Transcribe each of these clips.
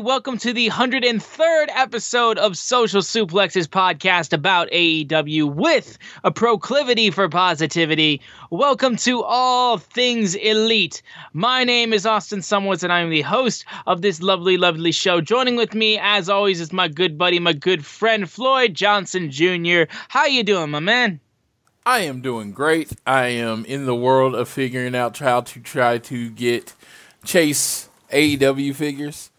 Welcome to the 103rd episode of Social Suplex's podcast about AEW with a proclivity for positivity. Welcome to All Things Elite. My name is Austin Sumwoods, and I am the host of this lovely, lovely show. Joining with me, as always, is my good buddy, my good friend, Floyd Johnson Jr. How you doing, my man? I am doing great. I am in the world of figuring out how to try to get Chase AEW figures.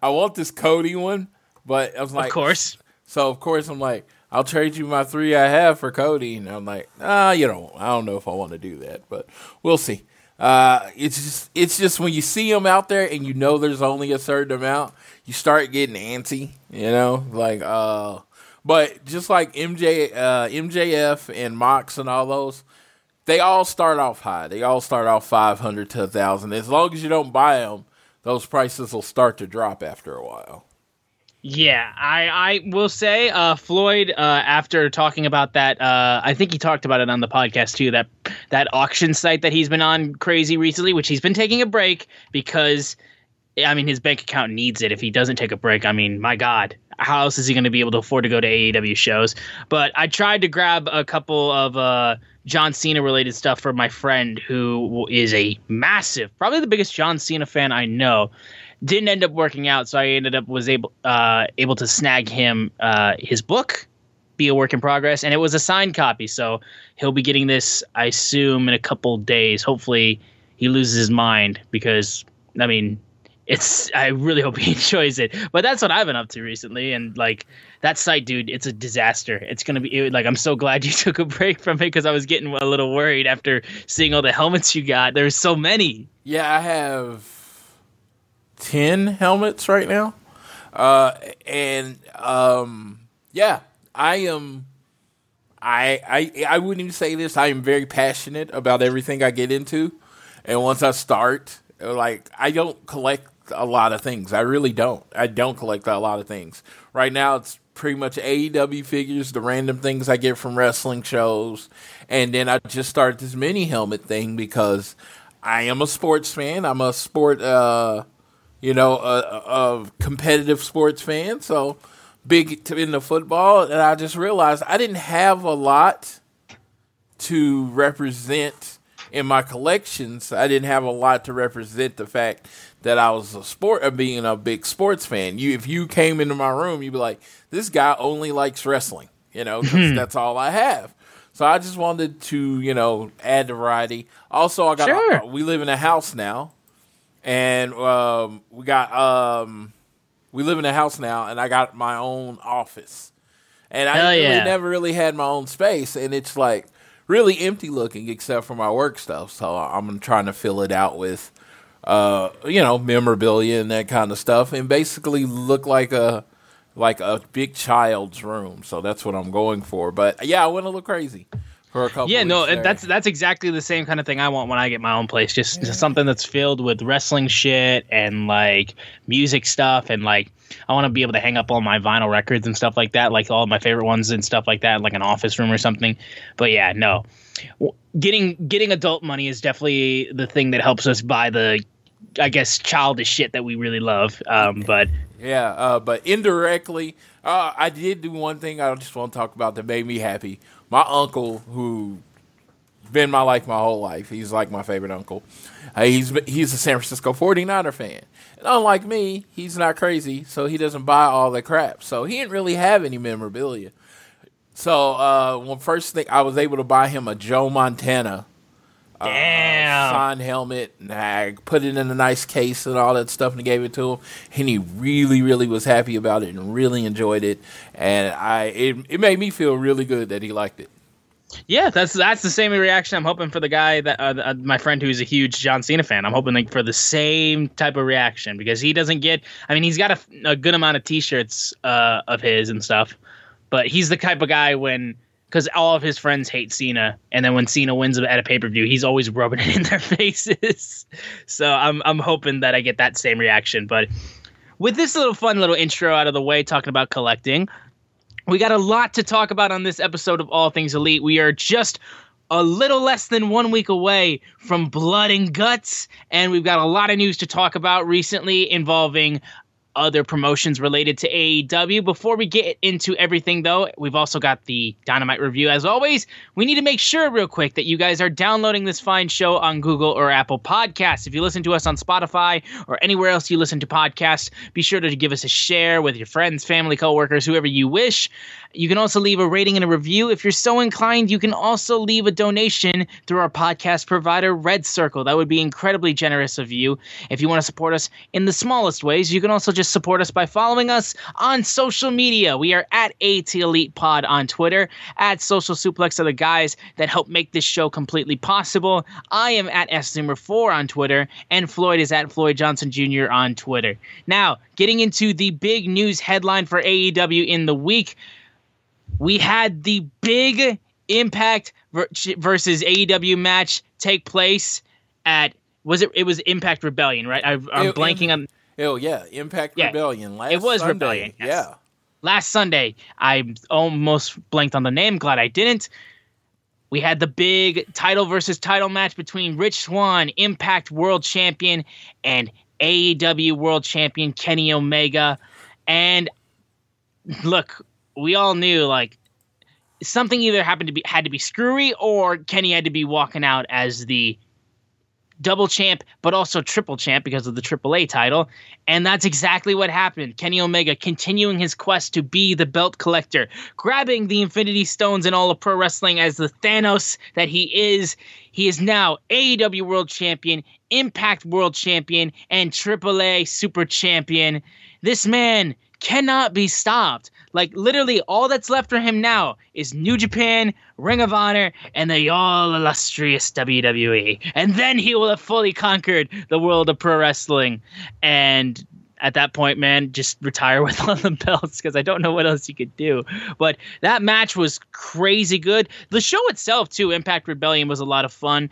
I want this Cody one, but I was like, of course. So of course I'm like, I'll trade you my three I have for Cody, and I'm like, I don't know if I want to do that, but we'll see. It's just when you see them out there and you know there's only a certain amount, you start getting antsy, you know, like but just like MJF and Mox and all those. They all start off high. They all start off 500 to 1,000. As long as you don't buy them, those prices will start to drop after a while. Yeah, I will say, Floyd, after talking about that, I think he talked about it on the podcast too, that auction site that he's been on crazy recently, which he's been taking a break because, I mean, his bank account needs it. If he doesn't take a break, I mean, my God, how else is he going to be able to afford to go to AEW shows? But I tried to grab a couple of John Cena related stuff for my friend who is a massive, probably the biggest John Cena fan I know. Didn't end up working out, so I was able to snag him his book, Be a Work in Progress, and it was a signed copy. So he'll be getting this, I assume, in a couple days. Hopefully, he loses his mind because, I mean, I really hope he enjoys it. But that's what I've been up to recently, and like that site, dude, it's a disaster. It's gonna be like, I'm so glad you took a break from it because I was getting a little worried after seeing all the helmets you got. There's so many. Yeah, I have 10 helmets right now, yeah, I am. I wouldn't even say this. I am very passionate about everything I get into, and once I start, like, I don't collect a lot of things. I really don't. I don't collect a lot of things. Right now, it's pretty much AEW figures, the random things I get from wrestling shows, and then I just started this mini helmet thing because I am a sports fan. I'm a competitive sports fan, so big into football, and I just realized I didn't have a lot to represent in my collections, I didn't have a lot to represent the fact that I was being a big sports fan. If you came into my room, you'd be like, this guy only likes wrestling, you know, because that's all I have. So I just wanted to, you know, add variety. Also, I got we live in a house now, and we live in a house now, and I got my own office, and I never really had my own space, and it's like really empty looking except for my work stuff. So I'm trying to fill it out with memorabilia and that kind of stuff, and basically look like a big child's room. So that's what I'm going for. But yeah, I went a little crazy for a couple. Yeah, no, there. That's exactly the same kind of thing I want when I get my own place. Just something that's filled with wrestling shit and like music stuff, and like I want to be able to hang up all my vinyl records and stuff like that, like all of my favorite ones and stuff like that, like an office room or something. But yeah, no, getting adult money is definitely the thing that helps us buy the, I guess, childish shit that we really love. But indirectly, I did do one thing I just want to talk about that made me happy. My uncle, who's been my life my whole life, he's like my favorite uncle. He's a San Francisco 49er fan. And unlike me, he's not crazy, so he doesn't buy all the crap. So he didn't really have any memorabilia. So first thing, I was able to buy him a Joe Montana signed helmet, and I put it in a nice case and all that stuff and gave it to him, and he really, really was happy about it and really enjoyed it, and it made me feel really good that he liked it. Yeah, that's the same reaction I'm hoping for the guy that my friend who's a huge John Cena fan. I'm hoping for the same type of reaction, because he doesn't get. I mean, he's got a good amount of T-shirts of his and stuff, but he's the type of guy when. Because all of his friends hate Cena, and then when Cena wins at a pay-per-view, he's always rubbing it in their faces. So I'm hoping that I get that same reaction. But with this little fun little intro out of the way, talking about collecting, we got a lot to talk about on this episode of All Things Elite. We are just a little less than 1 week away from Blood and Guts, and we've got a lot of news to talk about recently involving other promotions related to AEW. Before we get into everything, though, we've also got the Dynamite review. As always, we need to make sure real quick that you guys are downloading this fine show on Google or Apple Podcasts. If you listen to us on Spotify or anywhere else you listen to podcasts, be sure to give us a share with your friends, family, coworkers, whoever you wish. You can also leave a rating and a review. If you're so inclined, you can also leave a donation through our podcast provider, Red Circle. That would be incredibly generous of you. If you want to support us in the smallest ways, you can also just support us by following us on social media. We are at AELitePod on Twitter, at Social Suplex are the guys that help make this show completely possible. I am at SZoomer4 on Twitter, and Floyd is at Floyd Johnson Jr. on Twitter. Now, getting into the big news headline for AEW in the week, we had the big Impact versus AEW match take place at, it was Impact Rebellion, right? I'm blanking on... Oh, yeah, Impact Rebellion. Last Sunday. It was Sunday. Rebellion, yes. Yeah. Last Sunday, I almost blanked on the name. Glad I didn't. We had the big title versus title match between Rich Swann, Impact World Champion, and AEW World Champion Kenny Omega. And look, we all knew, like, something either had to be screwy, or Kenny had to be walking out as the double champ, but also triple champ because of the AAA title. And that's exactly what happened. Kenny Omega continuing his quest to be the belt collector, grabbing the Infinity Stones in all of pro wrestling as the Thanos that he is. He is now AEW World Champion, Impact World Champion, and AAA Super Champion. This man cannot be stopped. Like, literally, all that's left for him now is New Japan, Ring of Honor, and the all-illustrious WWE. And then he will have fully conquered the world of pro wrestling. And at that point, man, just retire with all the belts, because I don't know what else you could do. But that match was crazy good. The show itself, too, Impact Rebellion, was a lot of fun.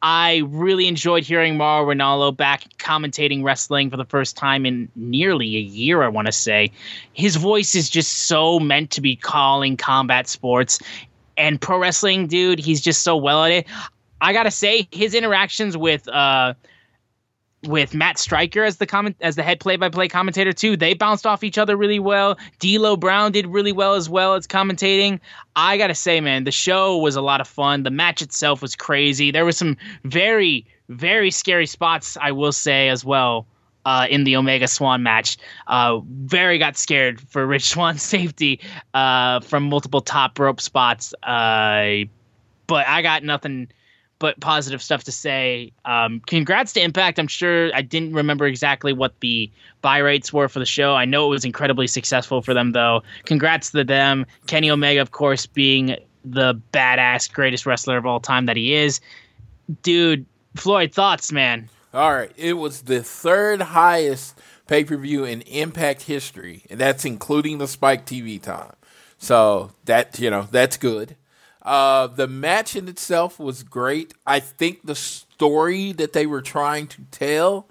I really enjoyed hearing Mauro Ranallo back commentating wrestling for the first time in nearly a year, I want to say. His voice is just so meant to be calling combat sports. And pro wrestling, dude, he's just so well at it. I got to say, his interactions with with Matt Stryker as the head play-by-play commentator too. They bounced off each other really well. D'Lo Brown did really well as commentating. I gotta say, man, the show was a lot of fun. The match itself was crazy. There was some very, very scary spots, I will say, as well. In the Omega Swan match, very got scared for Rich Swann's safety from multiple top rope spots. But I got nothing but positive stuff to say. Congrats to Impact. I'm sure I didn't remember exactly what the buy rates were for the show. I know it was incredibly successful for them, though. Congrats to them. Kenny Omega, of course, being the badass, greatest wrestler of all time that he is. Dude, Floyd, thoughts, man? All right, it was the third highest pay-per-view in Impact history, and that's including the Spike TV time. So that's good. The match in itself was great. I think the story that they were trying to tell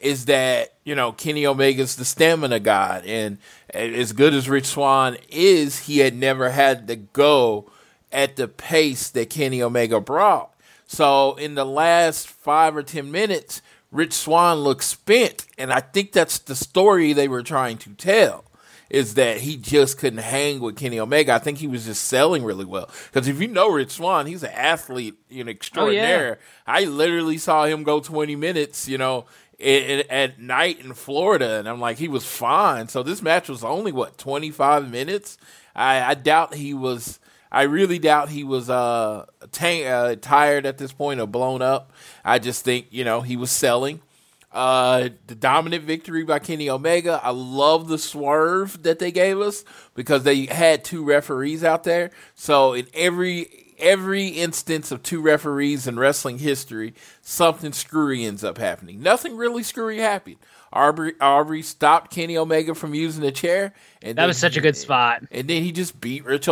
is that, Kenny Omega's the stamina god, and as good as Rich Swann is, he had never had to go at the pace that Kenny Omega brought. So in the last 5 or 10 minutes, Rich Swann looked spent, and I think that's the story they were trying to tell, is that he just couldn't hang with Kenny Omega. I think he was just selling really well, because if you know Rich Swann, he's an athlete, extraordinaire. Oh, yeah. I literally saw him go 20 minutes, at night in Florida, and I'm like, he was fine. So this match was only, 25 minutes? I really doubt he was tired at this point or blown up. I just think, he was selling. The dominant victory by Kenny Omega. I love the swerve that they gave us, because they had two referees out there. So in every instance of two referees in wrestling history, something screwy ends up happening. Nothing really screwy happened. Aubrey stopped Kenny Omega from using a chair. And that was such a good spot. And then he just beat Rich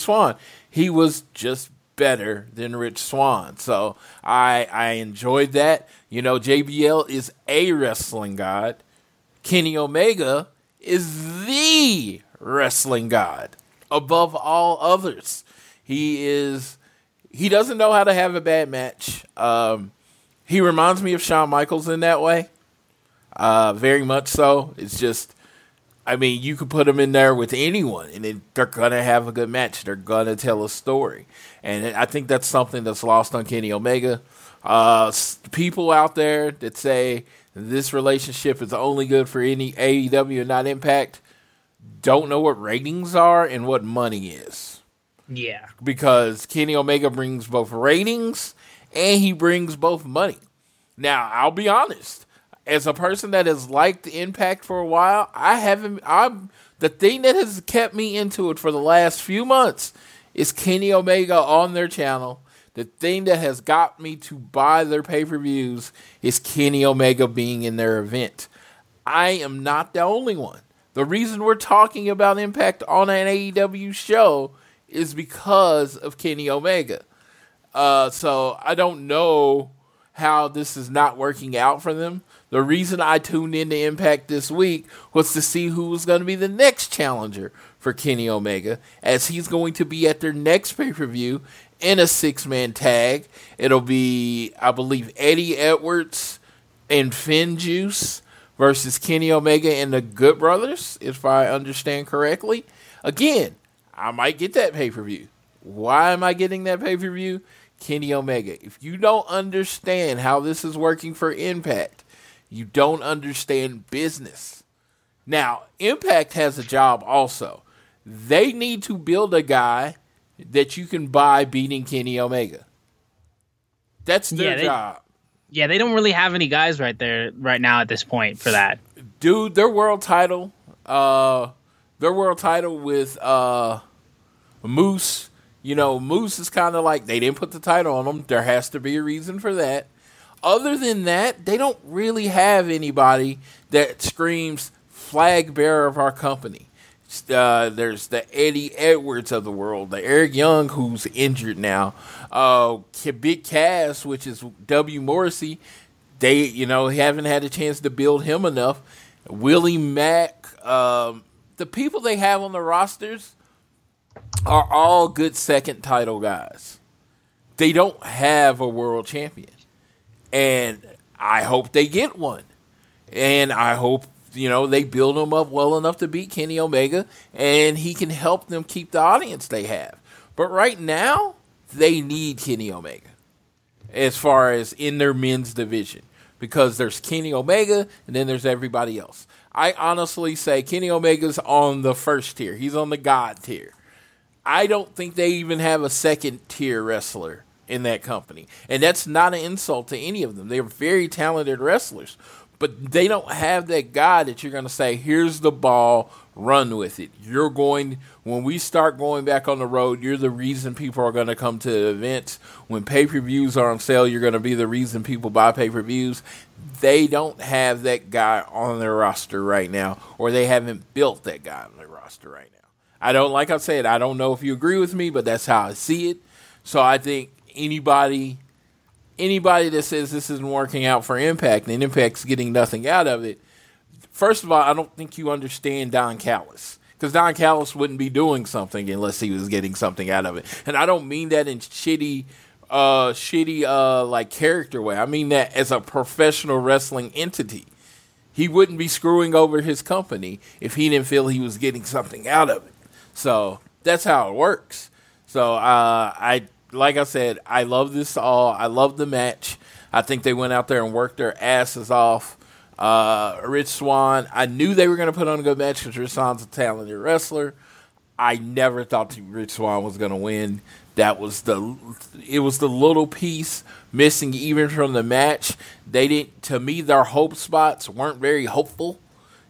Swann. He was just better than Rich Swann. So I enjoyed that. JBL is a wrestling god. Kenny Omega is the wrestling god above all others. He doesn't know how to have a bad match. He reminds me of Shawn Michaels in that way. Very much so. It's just, you could put them in there with anyone, and they're going to have a good match. They're going to tell a story. And I think that's something that's lost on Kenny Omega. People out there that say this relationship is only good for any AEW and not Impact don't know what ratings are and what money is. Yeah. Because Kenny Omega brings both ratings and he brings both money. Now, I'll be honest. As a person that has liked the Impact for a while, the thing that has kept me into it for the last few months is Kenny Omega on their channel. The thing that has got me to buy their pay-per-views is Kenny Omega being in their event. I am not the only one. The reason we're talking about Impact on an AEW show is because of Kenny Omega. So I don't know how this is not working out for them. The reason I tuned into Impact this week was to see who was going to be the next challenger for Kenny Omega, as he's going to be at their next pay-per-view in a 6-man tag. It'll be, I believe, Eddie Edwards and Finn Juice versus Kenny Omega and the Good Brothers, if I understand correctly. Again, I might get that pay-per-view. Why am I getting that pay-per-view? Kenny Omega. If you don't understand how this is working for Impact, you don't understand business. Now, Impact has a job also. They need to build a guy that you can buy beating Kenny Omega. That's their job. Yeah, they don't really have any guys right now at this point for that. Dude, their world title, with Moose, Moose is kind of like, they didn't put the title on him. There has to be a reason for that. Other than that, they don't really have anybody that screams flag bearer of our company. There's the Eddie Edwards of the world, the Eric Young, who's injured now, Big Cass, which is W. Morrissey. They, haven't had a chance to build him enough. Willie Mack. The people they have on the rosters are all good second title guys. They don't have a world champion. And I hope they get one. And I hope, you know, they build him up well enough to beat Kenny Omega, and he can help them keep the audience they have. But right now, they need Kenny Omega as far as in their men's division, because there's Kenny Omega and then there's everybody else. I honestly say Kenny Omega's on the first tier. He's on the God tier. I don't think they even have a second tier wrestler in that company. And that's not an insult to any of them. They're very talented wrestlers. But they don't have that guy that you're going to say, here's the ball, run with it. You're going, when we start going back on the road, you're the reason people are going to come to events. When pay-per-views are on sale, you're going to be the reason people buy pay-per-views. They don't have that guy on their roster right now, or they haven't built that guy on their roster right now. I don't, like I said, I don't know if you agree with me, but that's how I see it. So I think anybody that says this isn't working out for Impact, and Impact's getting nothing out of it, first of all, I don't think you understand Don Callis. Because Don Callis wouldn't be doing something unless he was getting something out of it. And I don't mean that in shitty like character way. I mean that as a professional wrestling entity. He wouldn't be screwing over his company if he didn't feel he was getting something out of it. So that's how it works. So like I said, I love this all. I love the match. I think they went out there and worked their asses off. Rich Swann, I knew they were going to put on a good match because Rich Swann's a talented wrestler. I never thought Rich Swann was going to win. It was the little piece missing even from the match. They didn't, to me, their hope spots weren't very hopeful.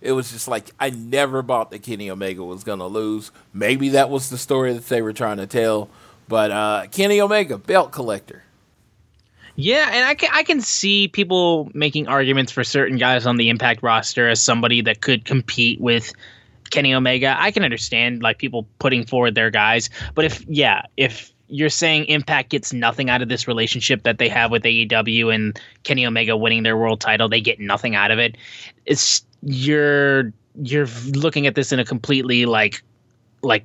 It was just like, I never bought that Kenny Omega was going to lose. Maybe that was the story that they were trying to tell. But Kenny Omega, belt collector. Yeah, and I can see people making arguments for certain guys on the Impact roster as somebody that could compete with Kenny Omega. I can understand like people putting forward their guys. But if you're saying Impact gets nothing out of this relationship that they have with AEW and Kenny Omega winning their world title, they get nothing out of it. You're looking at this in a completely like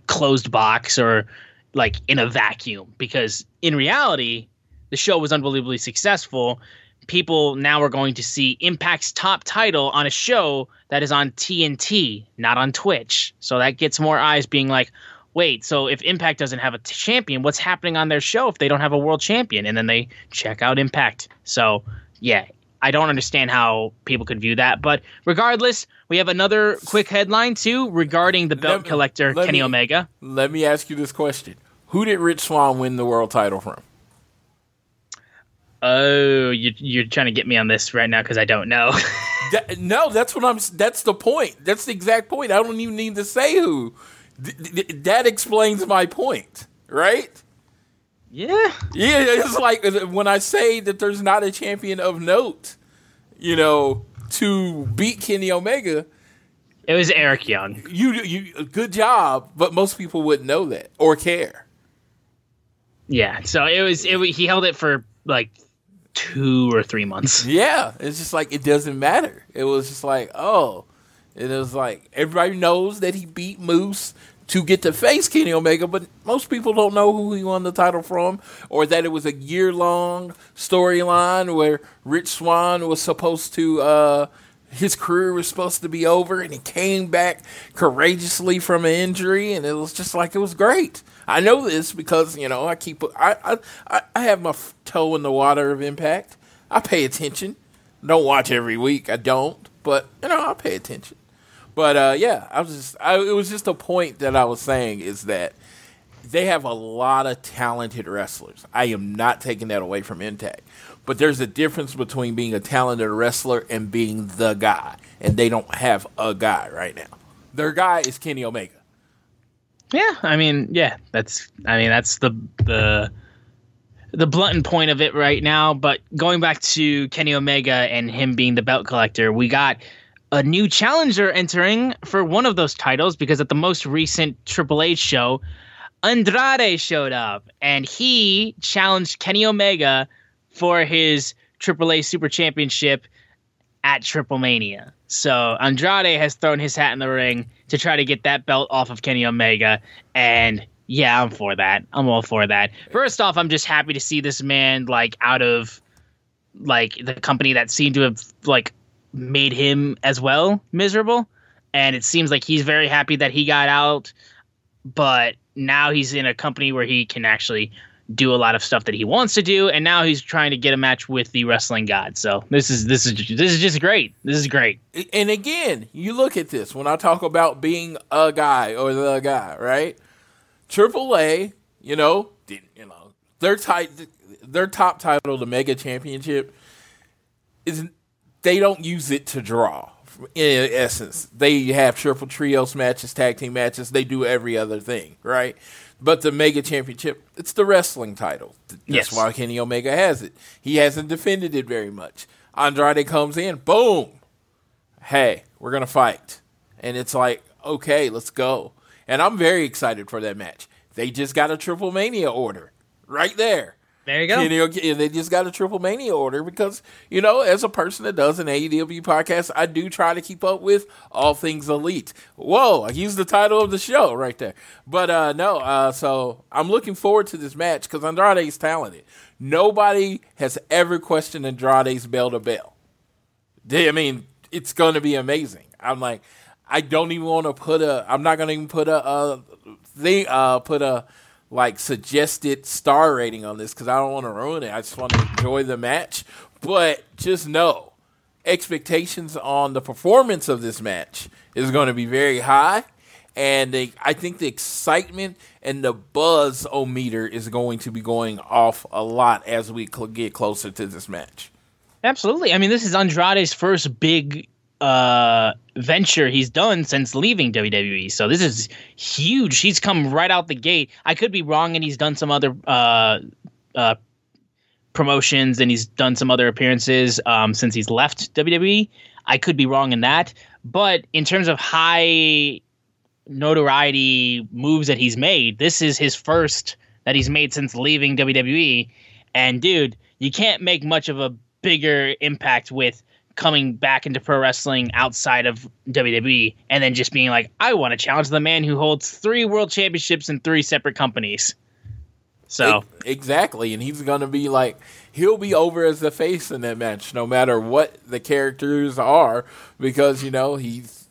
closed box or like in a vacuum, because in reality, the show was unbelievably successful. People now are going to see Impact's top title on a show that is on TNT, not on Twitch. So that gets more eyes being like, wait, so if Impact doesn't have a champion, what's happening on their show if they don't have a world champion? And then they check out Impact. So yeah, I don't understand how people could view that. But regardless, we have another quick headline too regarding the belt collector, Kenny Omega. Let me ask you this question. Who did Rich Swann win the world title from? Oh, you're trying to get me on this right now because I don't know. No, that's the point. That's the exact point. I don't even need to say who. That explains my point, right? Yeah. Yeah, it's like when I say that there's not a champion of note, you know, to beat Kenny Omega. It was Eric Young. You good job, but most people wouldn't know that or care. Yeah, so it was he held it for like 2 or 3 months. Yeah, it's just like it doesn't matter. It was just like, oh, it was like everybody knows that he beat Moose to get to face Kenny Omega, but most people don't know who he won the title from, or that it was a year-long storyline where Rich Swann was supposed to, his career was supposed to be over, and he came back courageously from an injury, and it was just like, it was great. I know this because, you know, I have my toe in the water of Impact. I pay attention. Don't watch every week. I don't, but, you know, I pay attention. But, yeah, it was just a point that I was saying is that they have a lot of talented wrestlers. I am not taking that away from Impact. But there's a difference between being a talented wrestler and being the guy. And they don't have a guy right now. Their guy is Kenny Omega. Yeah, I mean, that's the blunt point of it right now. But going back to Kenny Omega and him being the belt collector, we got a new challenger entering for one of those titles, because at the most recent AAA show, Andrade showed up and he challenged Kenny Omega for his AAA Super Championship at Triple Mania. So Andrade has thrown his hat in the ring to try to get that belt off of Kenny Omega. And yeah, I'm for that. I'm all for that. First off, I'm just happy to see this man like out of like the company that seemed to have like made him as well miserable. And it seems like he's very happy that he got out, but now he's in a company where he can actually do a lot of stuff that he wants to do. And now he's trying to get a match with the wrestling god. So this is just great. This is great. And again, you look at this when I talk about being a guy or the guy, right? AAA, their top title, the Mega Championship, is they don't use it to draw. In essence, they have triple trios matches, tag team matches. They do every other thing, right? But the Mega Championship, it's the wrestling title. That's why Kenny Omega has it. He hasn't defended it very much. Andrade comes in, boom. Hey, we're going to fight. And it's like, okay, let's go. And I'm very excited for that match. They just got a Triple Mania order right there. There you go. They just got a Triple Mania order because, as a person that does an AEW podcast, I do try to keep up with All Things Elite. Whoa, I used the title of the show right there. But so I'm looking forward to this match because Andrade is talented. Nobody has ever questioned Andrade's bell to bell. I mean, it's going to be amazing. I'm like, I don't even want to put a, I'm not going to even put a like suggested star rating on this because I don't want to ruin it. I just want to enjoy the match, but just know expectations on the performance of this match is going to be very high, and I think the excitement and the buzz-o-meter is going to be going off a lot as we get closer to this match. Absolutely. I mean, this is Andrade's first big venture he's done since leaving WWE. So this is huge. He's come right out the gate. I could be wrong, and he's done some other promotions, and he's done some other appearances since he's left WWE. I could be wrong in that. But in terms of high notoriety moves that he's made, this is his first that he's made since leaving WWE. And, dude, you can't make much of a bigger impact with coming back into pro wrestling outside of WWE and then just being like, I want to challenge the man who holds 3 world championships in 3 separate companies. So exactly. And he's going to be like, he'll be over as the face in that match, no matter what the characters are, because, he's,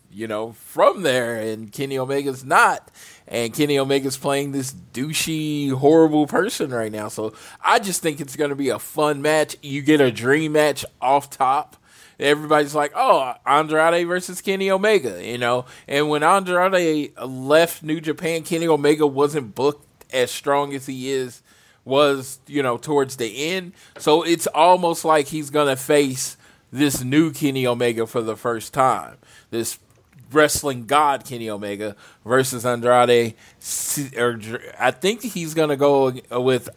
from there, and Kenny Omega's not. And Kenny Omega's playing this douchey, horrible person right now. So I just think it's going to be a fun match. You get a dream match off top. Everybody's like, oh, Andrade versus Kenny Omega, And when Andrade left New Japan, Kenny Omega wasn't booked as strong as he was, towards the end. So it's almost like he's going to face this new Kenny Omega for the first time. This wrestling god Kenny Omega versus Andrade. I think he's going to go with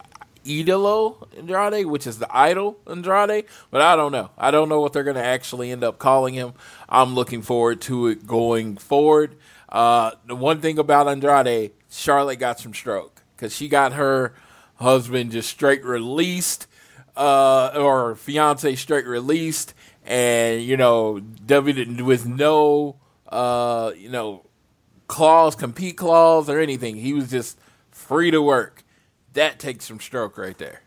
Idolo Andrade, which is the idol Andrade, but I don't know. I don't know what they're going to actually end up calling him. I'm looking forward to it going forward. The one thing about Andrade, Charlotte got some stroke because she got her husband just straight released, or fiance straight released, and with no compete clause or anything. He was just free to work. That takes some stroke right there.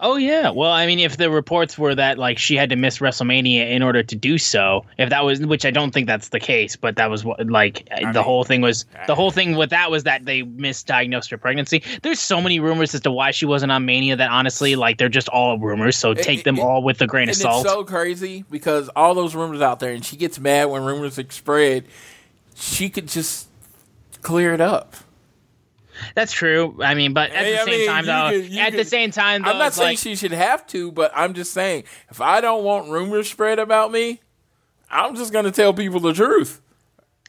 Oh, yeah. Well, I mean, if the reports were that, like, she had to miss WrestleMania in order to do so, if that was, which I don't think that's the case, but that was what, like, the whole thing with that was that they misdiagnosed her pregnancy. There's so many rumors as to why she wasn't on Mania that, honestly, like, they're just all rumors, so take them all with a grain of salt. It's so crazy because all those rumors out there, and she gets mad when rumors are spread, she could just clear it up. That's true. I mean, but at the same time, though, I'm not saying she should have to, but I'm just saying if I don't want rumors spread about me, I'm just going to tell people the truth.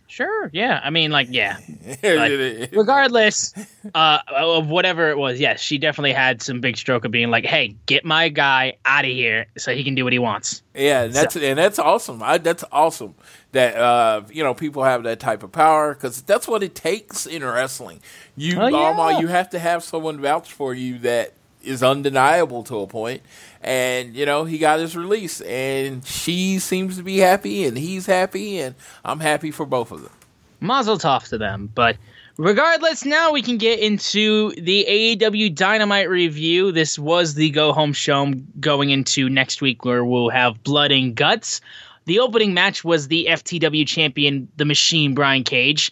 Sure. Yeah. I mean, like, yeah. Like, regardless of whatever it was, yes, she definitely had some big stroke of being like, "Hey, get my guy out of here so he can do what he wants." Yeah, and that's awesome. That's awesome that people have that type of power because that's what it takes in wrestling. You have to have someone vouch for you that is undeniable to a point, and he got his release, and she seems to be happy, and he's happy, and I'm happy for both of them. Mazel tov to them, but Regardless, now we can get into the AEW Dynamite review. This was the go-home show going into next week, where we'll have Blood and Guts. The opening match was the FTW champion, The Machine, Brian Cage,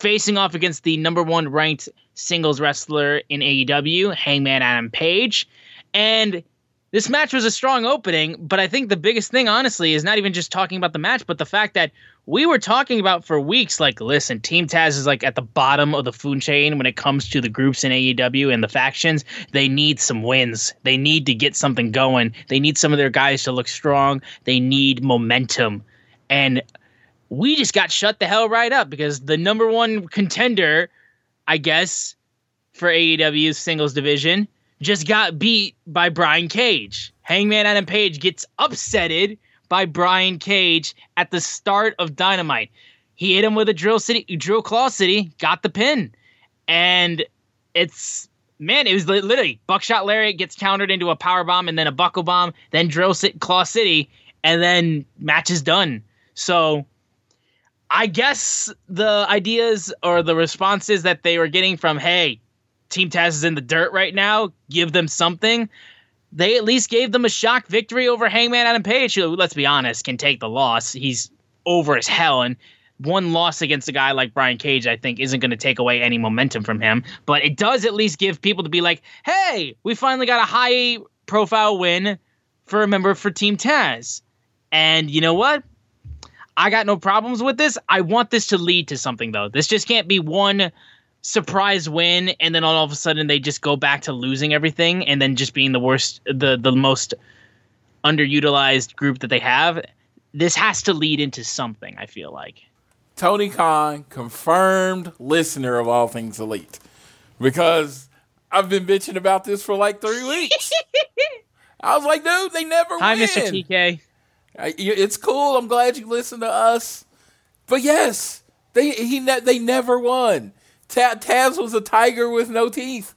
facing off against the number one ranked singles wrestler in AEW, Hangman Adam Page. And this match was a strong opening, but I think the biggest thing, honestly, is not even just talking about the match, but the fact that we were talking about for weeks, like, listen, Team Taz is, like, at the bottom of the food chain when it comes to the groups in AEW and the factions. They need some wins. They need to get something going. They need some of their guys to look strong. They need momentum. And we just got shut the hell right up, because the number one contender, I guess, for AEW's singles division just got beat by Brian Cage. Hangman Adam Page gets upsetted by Brian Cage at the start of Dynamite. He hit him with a Drill Claw City, got the pin. And it's, man, it was literally Buckshot Lariat gets countered into a powerbomb and then a buckle bomb, then Drill Claw City, and then match is done. So I guess the ideas or the responses that they were getting from, hey, Team Taz is in the dirt right now, give them something. They at least gave them a shock victory over Hangman Adam Page, who, let's be honest, can take the loss. He's over as hell, and one loss against a guy like Brian Cage, I think, isn't going to take away any momentum from him. But it does at least give people to be like, hey, we finally got a high-profile win for a member for Team Taz. And you know what? I got no problems with this. I want this to lead to something, though. This just can't be one surprise win, and then all of a sudden they just go back to losing everything and then just being the worst, the most underutilized group that they have. This has to lead into something, I feel like. Tony Khan, confirmed listener of All Things Elite, because I've been bitching about this for like 3 weeks. I was like, dude, they never win. Hi, Mr. TK. It's cool. I'm glad you listened to us. But yes, they never won. Taz was a tiger with no teeth.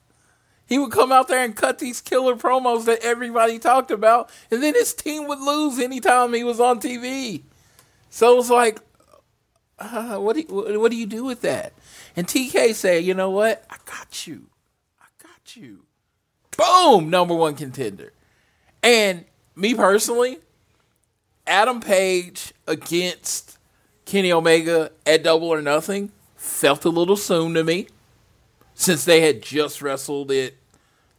He would come out there and cut these killer promos that everybody talked about, and then his team would lose anytime he was on TV. So it was like, what do you do with that? And TK said, you know what? I got you. Boom! Number one contender. And me personally, Adam Page against Kenny Omega at Double or Nothing felt a little soon to me, since they had just wrestled it.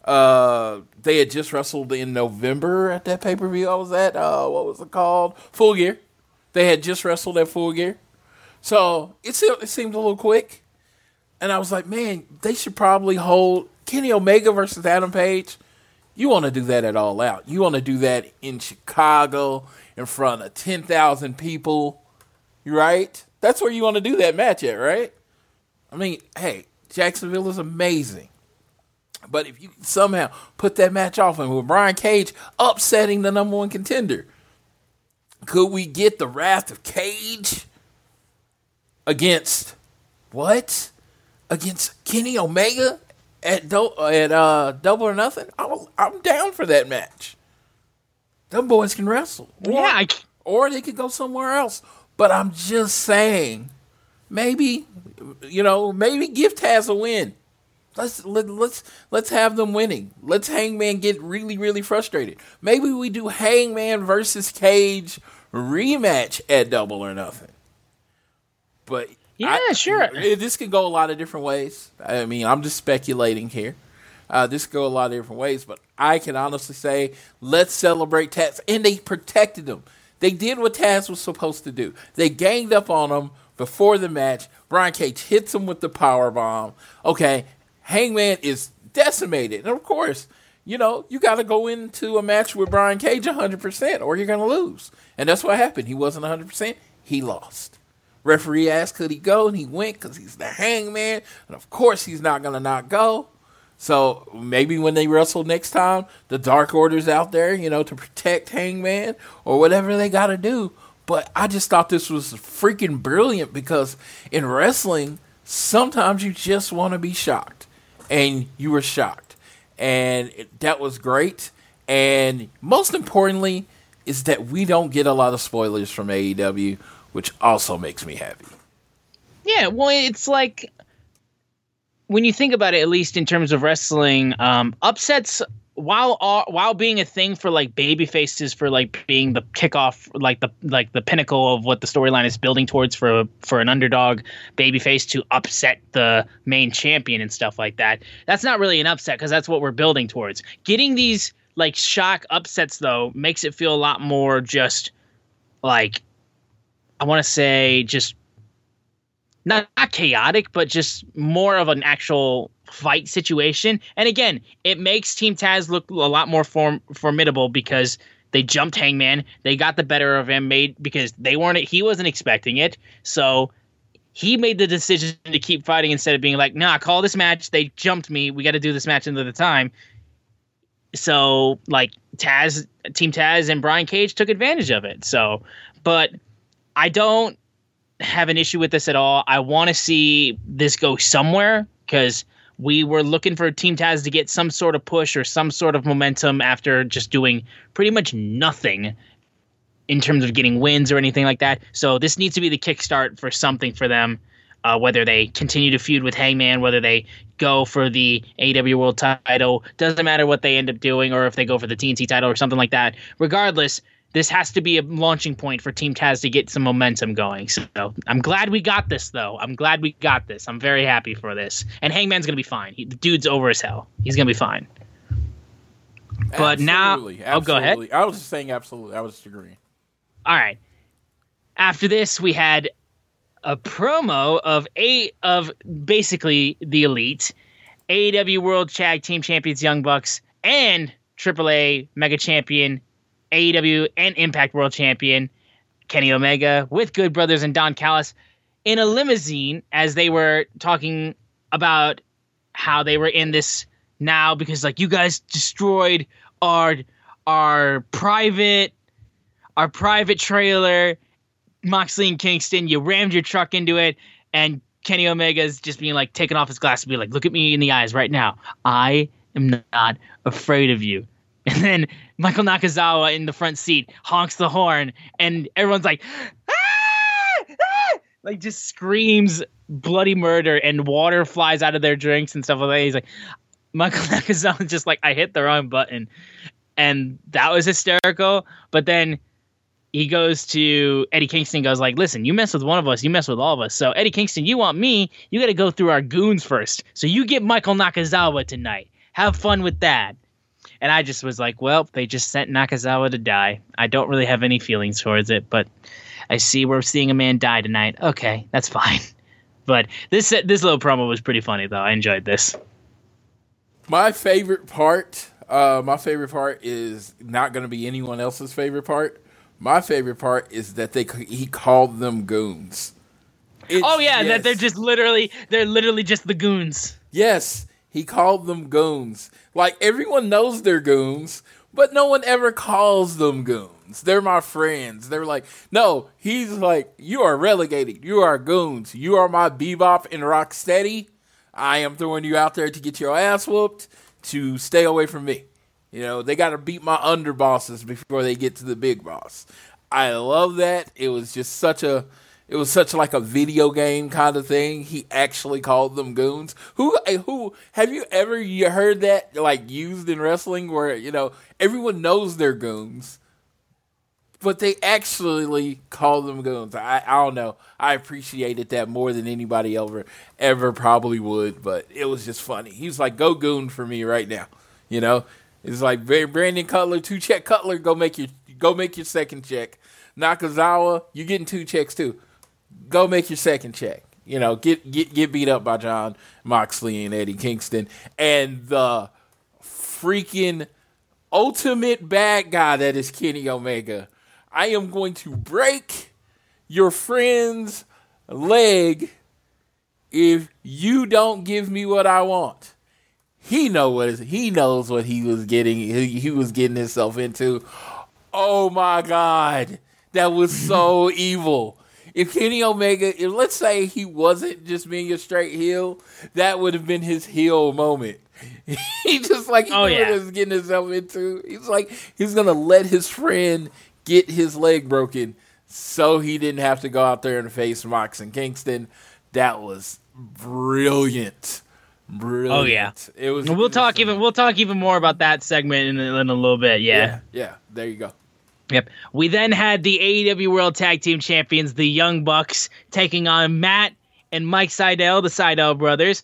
They had just wrestled in November at that pay-per-view I was at. What was it called? Full Gear. They had just wrestled at Full Gear. So it seemed a little quick. And I was like, man, they should probably hold Kenny Omega versus Adam Page. You want to do that at All Out. You want to do that in Chicago in front of 10,000 people, right? That's where you want to do that match at, right? I mean, hey, Jacksonville is amazing. But if you somehow put that match off, and with Brian Cage upsetting the number one contender, could we get the wrath of Cage against what? Against Kenny Omega at Double or Nothing? I'm down for that match. Them boys can wrestle. Or they could go somewhere else. But I'm just saying, maybe give Taz a win. Let's have them winning. Let's Hangman get really, really frustrated. Maybe we do Hangman versus Cage rematch at Double or Nothing. But yeah, sure. This could go a lot of different ways. I mean, I'm just speculating here. This could go a lot of different ways, but I can honestly say, let's celebrate Taz. And they protected him. They did what Taz was supposed to do. They ganged up on him before the match. Brian Cage hits him with the powerbomb. Okay, Hangman is decimated. And, of course, you got to go into a match with Brian Cage 100% or you're going to lose. And that's what happened. He wasn't 100%. He lost. Referee asked, could he go? And he went, because he's the Hangman. And, of course, he's not going to not go. So maybe when they wrestle next time, the Dark Order's out there, to protect Hangman or whatever they got to do. But I just thought this was freaking brilliant, because in wrestling, sometimes you just want to be shocked. And you were shocked. And that was great. And most importantly is that we don't get a lot of spoilers from AEW, which also makes me happy. Yeah, well, it's like, when you think about it, at least in terms of wrestling, upsets, while being a thing for like baby faces, for like being the kickoff, like the pinnacle of what the storyline is building towards for an underdog baby face to upset the main champion and stuff like that. That's not really an upset because that's what we're building towards. Getting these like shock upsets though makes it feel a lot more just like, I want to say just not chaotic, but just more of an actual fight situation. And again, it makes Team Taz look a lot more formidable because they jumped Hangman, they got the better of him, because he wasn't expecting it, so he made the decision to keep fighting instead of being like, nah, call this match, they jumped me, we got to do this match another time. So like Team Taz and Brian Cage took advantage of it. So, but I don't have an issue with this at all. I want to see this go somewhere because we were looking for Team Taz to get some sort of push or some sort of momentum after just doing pretty much nothing in terms of getting wins or anything like that. So this needs to be the kickstart for something for them, whether they continue to feud with Hangman, whether they go for the AEW World title, doesn't matter what they end up doing, or if they go for the TNT title or something like that. Regardless, this has to be a launching point for Team Taz to get some momentum going. So I'm glad we got this, though. I'm very happy for this. And Hangman's going to be fine. The dude's over as hell. He's going to be fine. But absolutely, now... Absolutely. Oh, go ahead. I was just saying absolutely. I was just agreeing. All right. After this, we had a promo of basically the Elite, AEW World Tag Team Champions Young Bucks, and AAA Mega Champion AEW and Impact World Champion Kenny Omega with Good Brothers and Don Callis in a limousine as they were talking about how they were in this now because, like, you guys destroyed our private trailer, Moxley and Kingston. You rammed your truck into it, and Kenny Omega's just being like, taking off his glass and be like, look at me in the eyes right now. I am not afraid of you. And then Michael Nakazawa in the front seat honks the horn, and everyone's like, ah! Ah! Like, just screams bloody murder, and water flies out of their drinks and stuff like that. He's like, Michael Nakazawa just like, I hit the wrong button. And that was hysterical. But then he goes to Eddie Kingston, goes like, listen, you mess with one of us, you mess with all of us. So Eddie Kingston, you want me, you got to go through our goons first. So you get Michael Nakazawa tonight. Have fun with that. And I just was like, well, they just sent Nakazawa to die. I don't really have any feelings towards it, but I see we're seeing a man die tonight. Okay, that's fine. But this little promo was pretty funny, though. I enjoyed this. My favorite part is not going to be anyone else's favorite part. My favorite part is that he called them goons. That they're literally just the goons. Yes. He called them goons. Like, everyone knows they're goons, but no one ever calls them goons. They're my friends. They're like, no, he's like, you are relegated. You are goons. You are my Bebop and Rocksteady. I am throwing you out there to get your ass whooped, to stay away from me. You know, they got to beat my underbosses before they get to the big boss. I love that. It was just such a... It was such like a video game kind of thing. He actually called them goons. Who have you ever heard that like used in wrestling where, you know, everyone knows they're goons, but they actually call them goons? I don't know. I appreciated that more than anybody ever probably would, but it was just funny. He was like, go goon for me right now. You know, it's like Brandon Cutler, 2-check Cutler, go make your second check. Nakazawa, you're getting 2 checks too. Go make your second check. You know, get beat up by John Moxley and Eddie Kingston. And the freaking ultimate bad guy that is Kenny Omega. I am going to break your friend's leg if you don't give me what I want. He knows what he was getting. He was getting himself into. Oh my God. That was so evil. If Kenny Omega, let's say he wasn't just being a straight heel, that would have been his heel moment. He just like, he was getting himself into. He's like, he's going to let his friend get his leg broken so he didn't have to go out there and face Mox and Kingston. That was brilliant. brilliant. Oh yeah, it was. We'll talk even more about that segment in a little bit. Yeah. There you go. Yep. We then had the AEW World Tag Team Champions, the Young Bucks, taking on Matt and Mike Sydal, the Sydal brothers.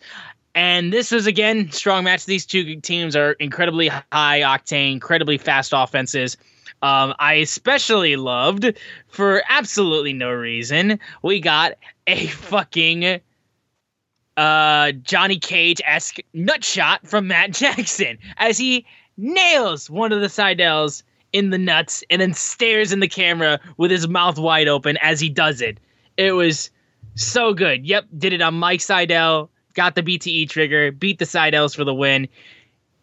And this was, again, strong match. These two teams are incredibly high-octane, incredibly fast offenses. I especially loved, for absolutely no reason, we got a fucking Johnny Cage-esque nutshot from Matt Jackson as he nails one of the Sydals in the nuts and then stares in the camera with his mouth wide open as he does it. It was so good. Yep, did it on Mike Sydal. Got the BTE trigger, beat the Sydals for the win.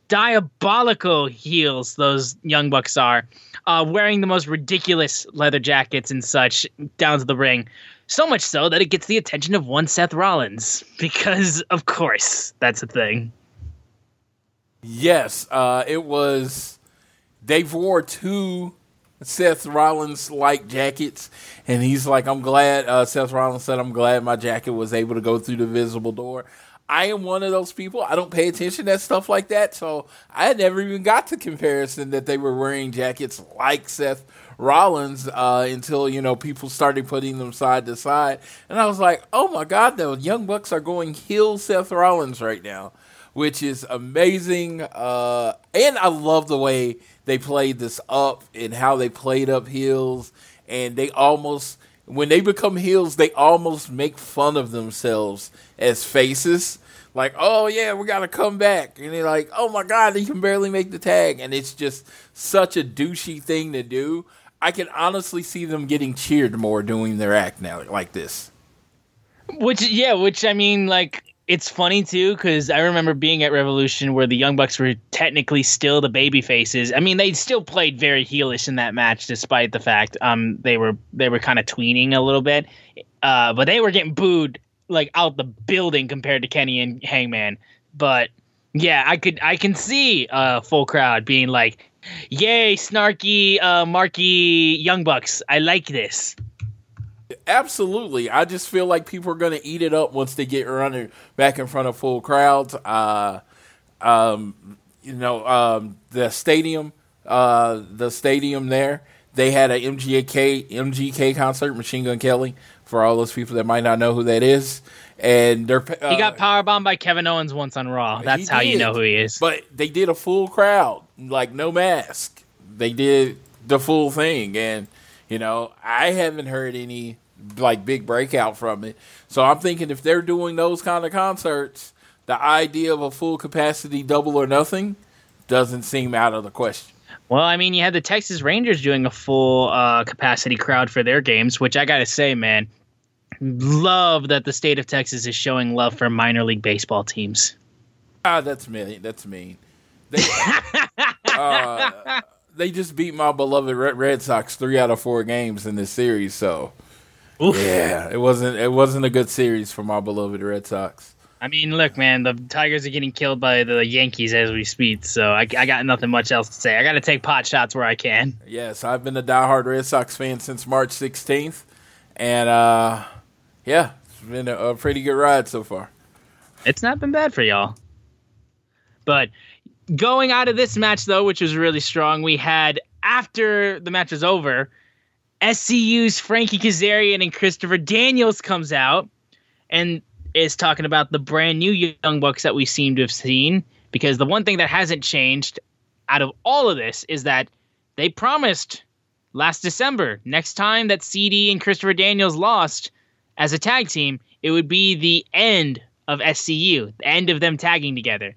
Diabolical heels those Young Bucks are, wearing the most ridiculous leather jackets and such down to the ring. So much so that it gets the attention of one Seth Rollins, because, of course, that's a thing. Yes, it was... They wore two Seth Rollins-like jackets, and he's like, I'm glad, Seth Rollins said, I'm glad my jacket was able to go through the visible door. I am one of those people. I don't pay attention to stuff like that, so I never even got the comparison that they were wearing jackets like Seth Rollins until, you know, people started putting them side to side. And I was like, oh my God, the Young Bucks are going heel Seth Rollins right now, which is amazing. And I love the way they played this up and how they played up heels, and they almost, when they become heels, they almost make fun of themselves as faces. Like, oh yeah, we got to come back. And they're like, oh my God, they can barely make the tag. And it's just such a douchey thing to do. I can honestly see them getting cheered more doing their act now like this. Which I mean, like, it's funny, too, because I remember being at Revolution where the Young Bucks were technically still the baby faces. I mean, they still played very heelish in that match, despite the fact they were kind of tweening a little bit. But they were getting booed like out the building compared to Kenny and Hangman. But, yeah, I can see a full crowd being like, yay, snarky, marky Young Bucks. I like this. Absolutely. I just feel like people are going to eat it up once they get running back in front of full crowds. The stadium there, they had a MGK concert, Machine Gun Kelly, for all those people that might not know who that is. And he got powerbombed by Kevin Owens once on Raw. That's how you know who he is. But they did a full crowd, like no mask. They did the full thing, and you know, I haven't heard any like big breakout from it. So I'm thinking if they're doing those kind of concerts, the idea of a full capacity Double or Nothing doesn't seem out of the question. Well, I mean, you had the Texas Rangers doing a full capacity crowd for their games, which I got to say, man, love that the state of Texas is showing love for minor league baseball teams. Ah, that's mean. That's mean. They just beat my beloved Red Sox 3 out of 4 games in this series, so oof. Yeah, it wasn't a good series for my beloved Red Sox. I mean, look, man, the Tigers are getting killed by the Yankees as we speak, so I got nothing much else to say. I got to take pot shots where I can. Yes, I've been a diehard Red Sox fan since March 16th, and yeah, it's been a pretty good ride so far. It's not been bad for y'all, but. Going out of this match, though, which was really strong, we had, after the match was over, SCU's Frankie Kazarian and Christopher Daniels comes out and is talking about the brand new Young Bucks that we seem to have seen, because the one thing that hasn't changed out of all of this is that they promised last December, next time that CD and Christopher Daniels lost as a tag team, it would be the end of SCU, the end of them tagging together.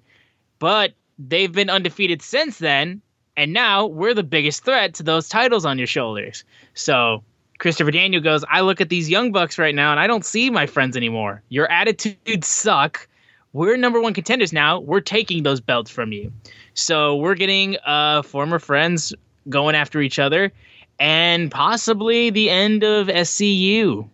But they've been undefeated since then, and now we're the biggest threat to those titles on your shoulders. So Christopher Daniel goes, I look at these Young Bucks right now, and I don't see my friends anymore. Your attitudes suck. We're number one contenders now. We're taking those belts from you. So we're getting former friends going after each other, and possibly the end of SCU,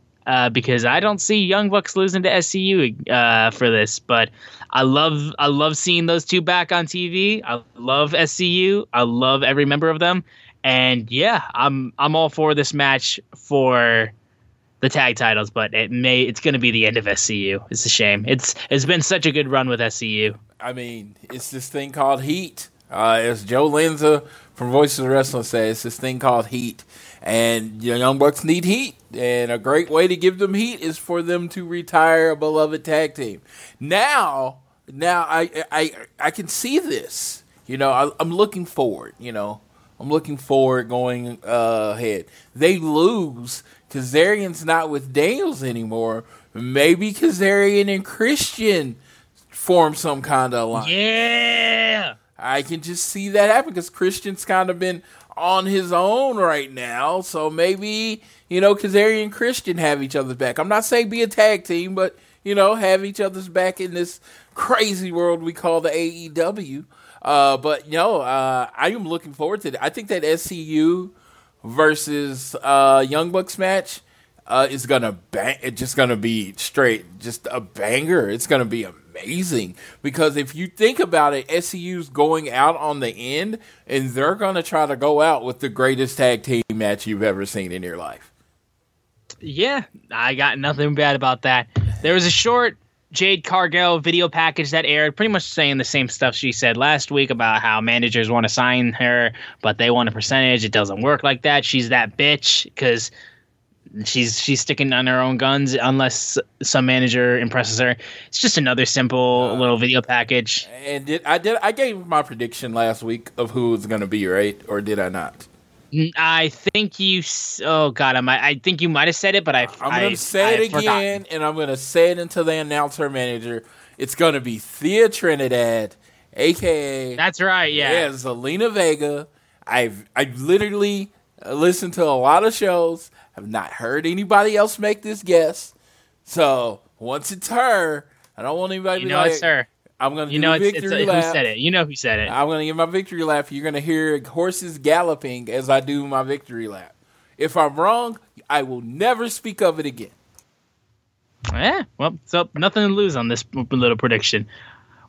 because I don't see Young Bucks losing to SCU for this, but... I love seeing those two back on TV. I love SCU. I love every member of them. And yeah, I'm all for this match for the tag titles, but it's going to be the end of SCU. It's a shame. It's been such a good run with SCU. I mean, it's this thing called heat. As Joe Lenza from Voices of Wrestling says, it's this thing called heat. And Young Bucks need heat. And a great way to give them heat is for them to retire a beloved tag team. Now I can see this. I'm looking forward. I'm looking forward going ahead. They lose. Kazarian's not with Daniels anymore. Maybe Kazarian and Christian form some kind of alliance. Yeah! I can just see that happen because Christian's kind of been on his own right now. So maybe, Kazarian and Christian have each other's back. I'm not saying be a tag team, but, have each other's back in this crazy world we call the AEW. I am looking forward to it. I think that SCU versus Young Bucks match is gonna bang. It's just gonna be straight, just a banger. It's gonna be amazing because if you think about it, SCU's going out on the end, and they're gonna try to go out with the greatest tag team match you've ever seen in your life. Yeah, I got nothing bad about that. There was a short Jade Cargill video package that aired, pretty much saying the same stuff she said last week about how managers want to sign her, but they want a percentage. It doesn't work like that. She's that bitch because she's sticking on her own guns unless some manager impresses her. It's just another simple little video package. And I gave my prediction last week of who it's going to be, right? Or did I not? I think you. Oh God, I think you might have said it, but I'm gonna say it again, and I'm gonna say it until they announce her manager. It's gonna be Thea Trinidad, aka. That's right. Yeah, Zelina Vega. I've literally listened to a lot of shows. I've not heard anybody else make this guess. So once it's her, I don't want anybody. It's her. I'm gonna victory lap. Who said it? You know who said it. I'm gonna give my victory lap. You're gonna hear horses galloping as I do my victory lap. If I'm wrong, I will never speak of it again. Yeah, well, so nothing to lose on this little prediction.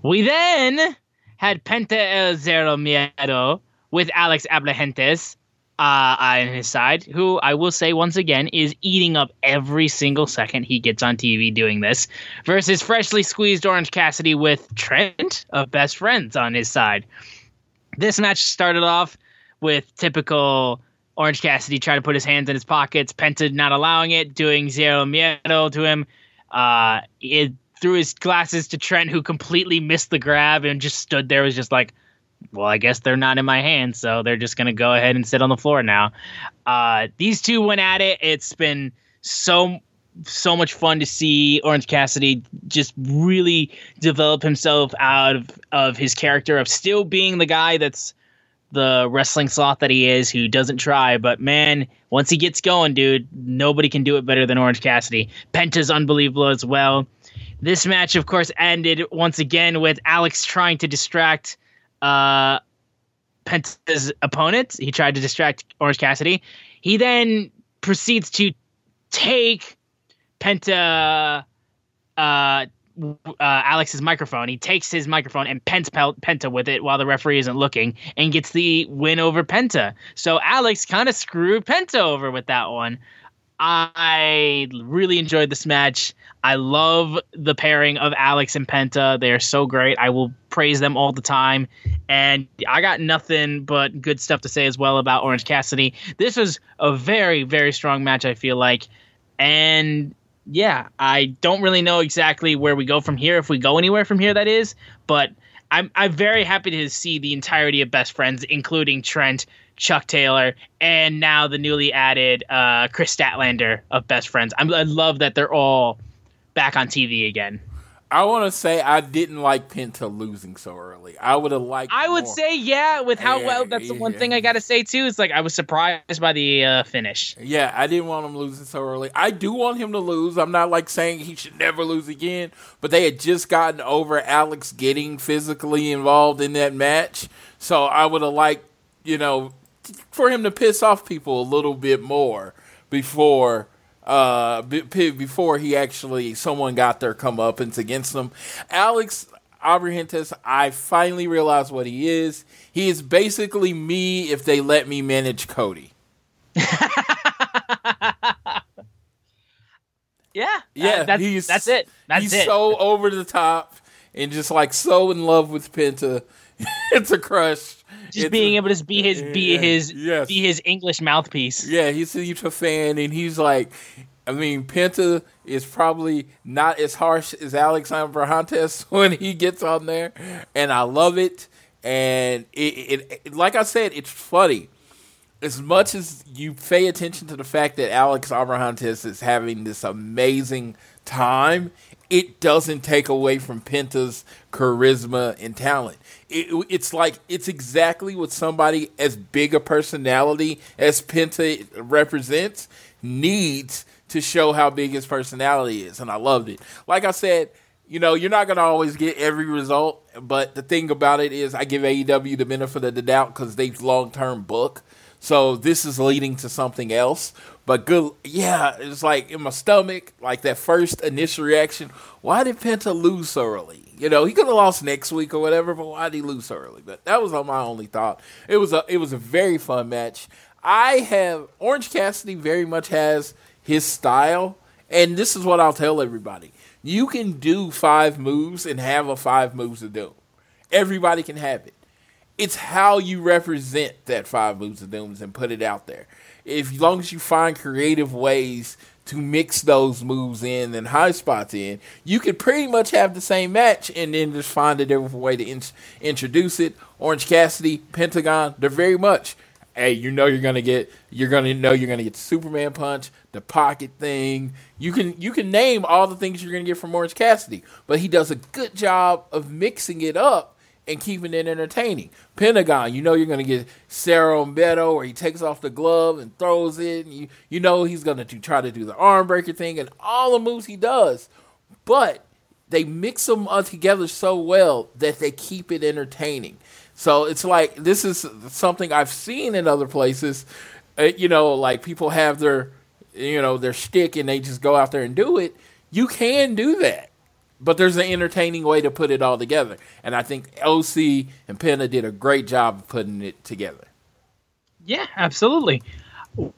We then had Penta El Zero Miedo with Alex Abrahantes on his side, who I will say once again is eating up every single second he gets on TV doing this, versus freshly squeezed Orange Cassidy with Trent of Best Friends on his side. This match started off with typical Orange Cassidy trying to put his hands in his pockets, Penta not allowing it, doing Zero Miedo to him. It threw his glasses to Trent, who completely missed the grab and just stood there, was just like, well, I guess they're not in my hands, so they're just going to go ahead and sit on the floor now. These two went at it. It's been so much fun to see Orange Cassidy just really develop himself out of his character of still being the guy that's the wrestling sloth that he is, who doesn't try. But, man, once he gets going, dude, nobody can do it better than Orange Cassidy. Penta's unbelievable as well. This match, of course, ended once again with Alex trying to distract Penta's opponent. He tried to distract Orange Cassidy. He then proceeds to take Penta Alex's microphone. He takes his microphone and pents Penta with it while the referee isn't looking, and gets the win over Penta. So Alex kind of screwed Penta over with that one. I really enjoyed this match. I love the pairing of Alex and Penta. They are so great. I will praise them all the time. And I got nothing but good stuff to say as well about Orange Cassidy. This was a very, very strong match, I feel like. And yeah, I don't really know exactly where we go from here, if we go anywhere from here, that is. But I'm very happy to see the entirety of Best Friends, including Trent, Chuck Taylor, and now the newly added Chris Statlander of Best Friends. I love that they're all back on TV again. I want to say I didn't like Penta losing so early. I would have liked I would more. Say, yeah, with how well. That's the one thing I got to say, too. It's like I was surprised by the finish. Yeah, I didn't want him losing so early. I do want him to lose. I'm not, saying he should never lose again, but they had just gotten over Alex getting physically involved in that match. So I would have liked, for him to piss off people a little bit more before he actually someone got their comeuppance against them. Alex Abrahantes, I finally realized what he is. He is basically me if they let me manage Cody. Yeah. That's it. He's so over the top and just like so in love with Penta. It's a crush. Just being able to be his English mouthpiece. Yeah, he's such a fan, and he's like, I mean, Penta is probably not as harsh as Alex Abrahantes when he gets on there, and I love it. And it like I said, it's funny. As much as you pay attention to the fact that Alex Abrahantes is having this amazing time, it doesn't take away from Penta's charisma and talent. It's like, it's exactly what somebody as big a personality as Penta represents needs to show how big his personality is. And I loved it. Like I said, you know, you're not going to always get every result, but the thing about it is I give AEW the benefit of the doubt because they've long-term book. So this is leading to something else. But good, yeah, it's like in my stomach, like that first initial reaction. Why did Penta lose so early? You know, he could have lost next week or whatever, but why did he lose so early? But that was my only thought. It was a very fun match. Orange Cassidy very much has his style, and this is what I'll tell everybody. You can do 5 moves and have a 5 moves to do. Everybody can have it. It's how you represent that 5 moves of dooms and put it out there. As long as you find creative ways to mix those moves in and high spots in, you could pretty much have the same match and then just find a different way to introduce it. Orange Cassidy, Pentagon, they're very much, hey, you know you're gonna get the Superman punch, the pocket thing. You can name all the things you're gonna get from Orange Cassidy, but he does a good job of mixing it up and keeping it entertaining. Pentagon, you know you're going to get Cerro Miedo, where he takes off the glove and throws it. And you know he's going to try to do the arm breaker thing and all the moves he does. But they mix them all together so well that they keep it entertaining. So it's like, this is something I've seen in other places. You know, like people have their, you know, their shtick and they just go out there and do it. You can do that. But there's an entertaining way to put it all together. And I think OC and Penta did a great job of putting it together. Yeah, absolutely.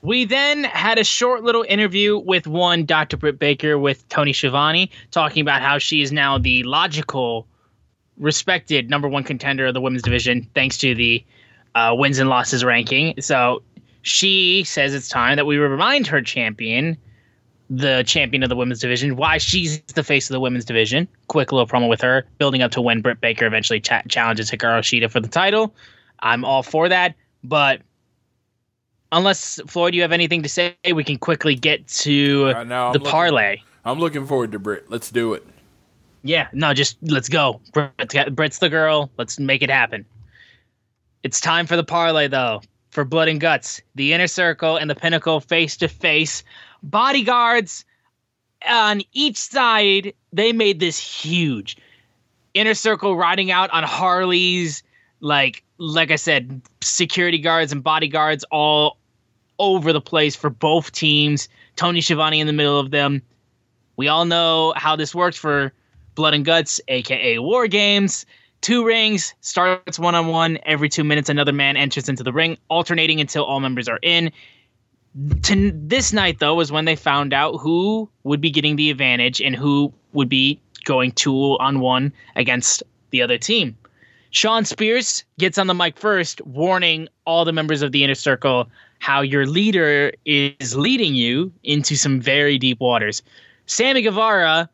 We then had a short little interview with one Dr. Britt Baker with Tony Schiavone, talking about how she is now the logical, respected #1 contender of the women's division, thanks to the wins and losses ranking. So she says it's time that we remind her champion, the champion of the women's division, why she's the face of the women's division. Quick little promo with her, building up to when Britt Baker eventually challenges Hikaru Shida for the title. I'm all for that, but unless, Floyd, you have anything to say, we can quickly get to parlay. I'm looking forward to Britt. Let's do it. Yeah, no, just let's go. Britt's the girl. Let's make it happen. It's time for the parlay, though, for Blood and Guts. The Inner Circle and the Pinnacle face-to-face. Bodyguards on each side, they made this huge. Inner Circle riding out on Harleys, like I said, security guards and bodyguards all over the place for both teams. Tony Schiavone in the middle of them. We all know how this works for Blood and Guts, a.k.a. War Games. 2 rings, starts 1-on-1. Every 2 minutes, another man enters into the ring, alternating until all members are in. This night, though, was when they found out who would be getting the advantage and who would be going 2-on-1 against the other team. Sean Spears gets on the mic first, warning all the members of the Inner Circle how your leader is leading you into some very deep waters. Sammy Guevara,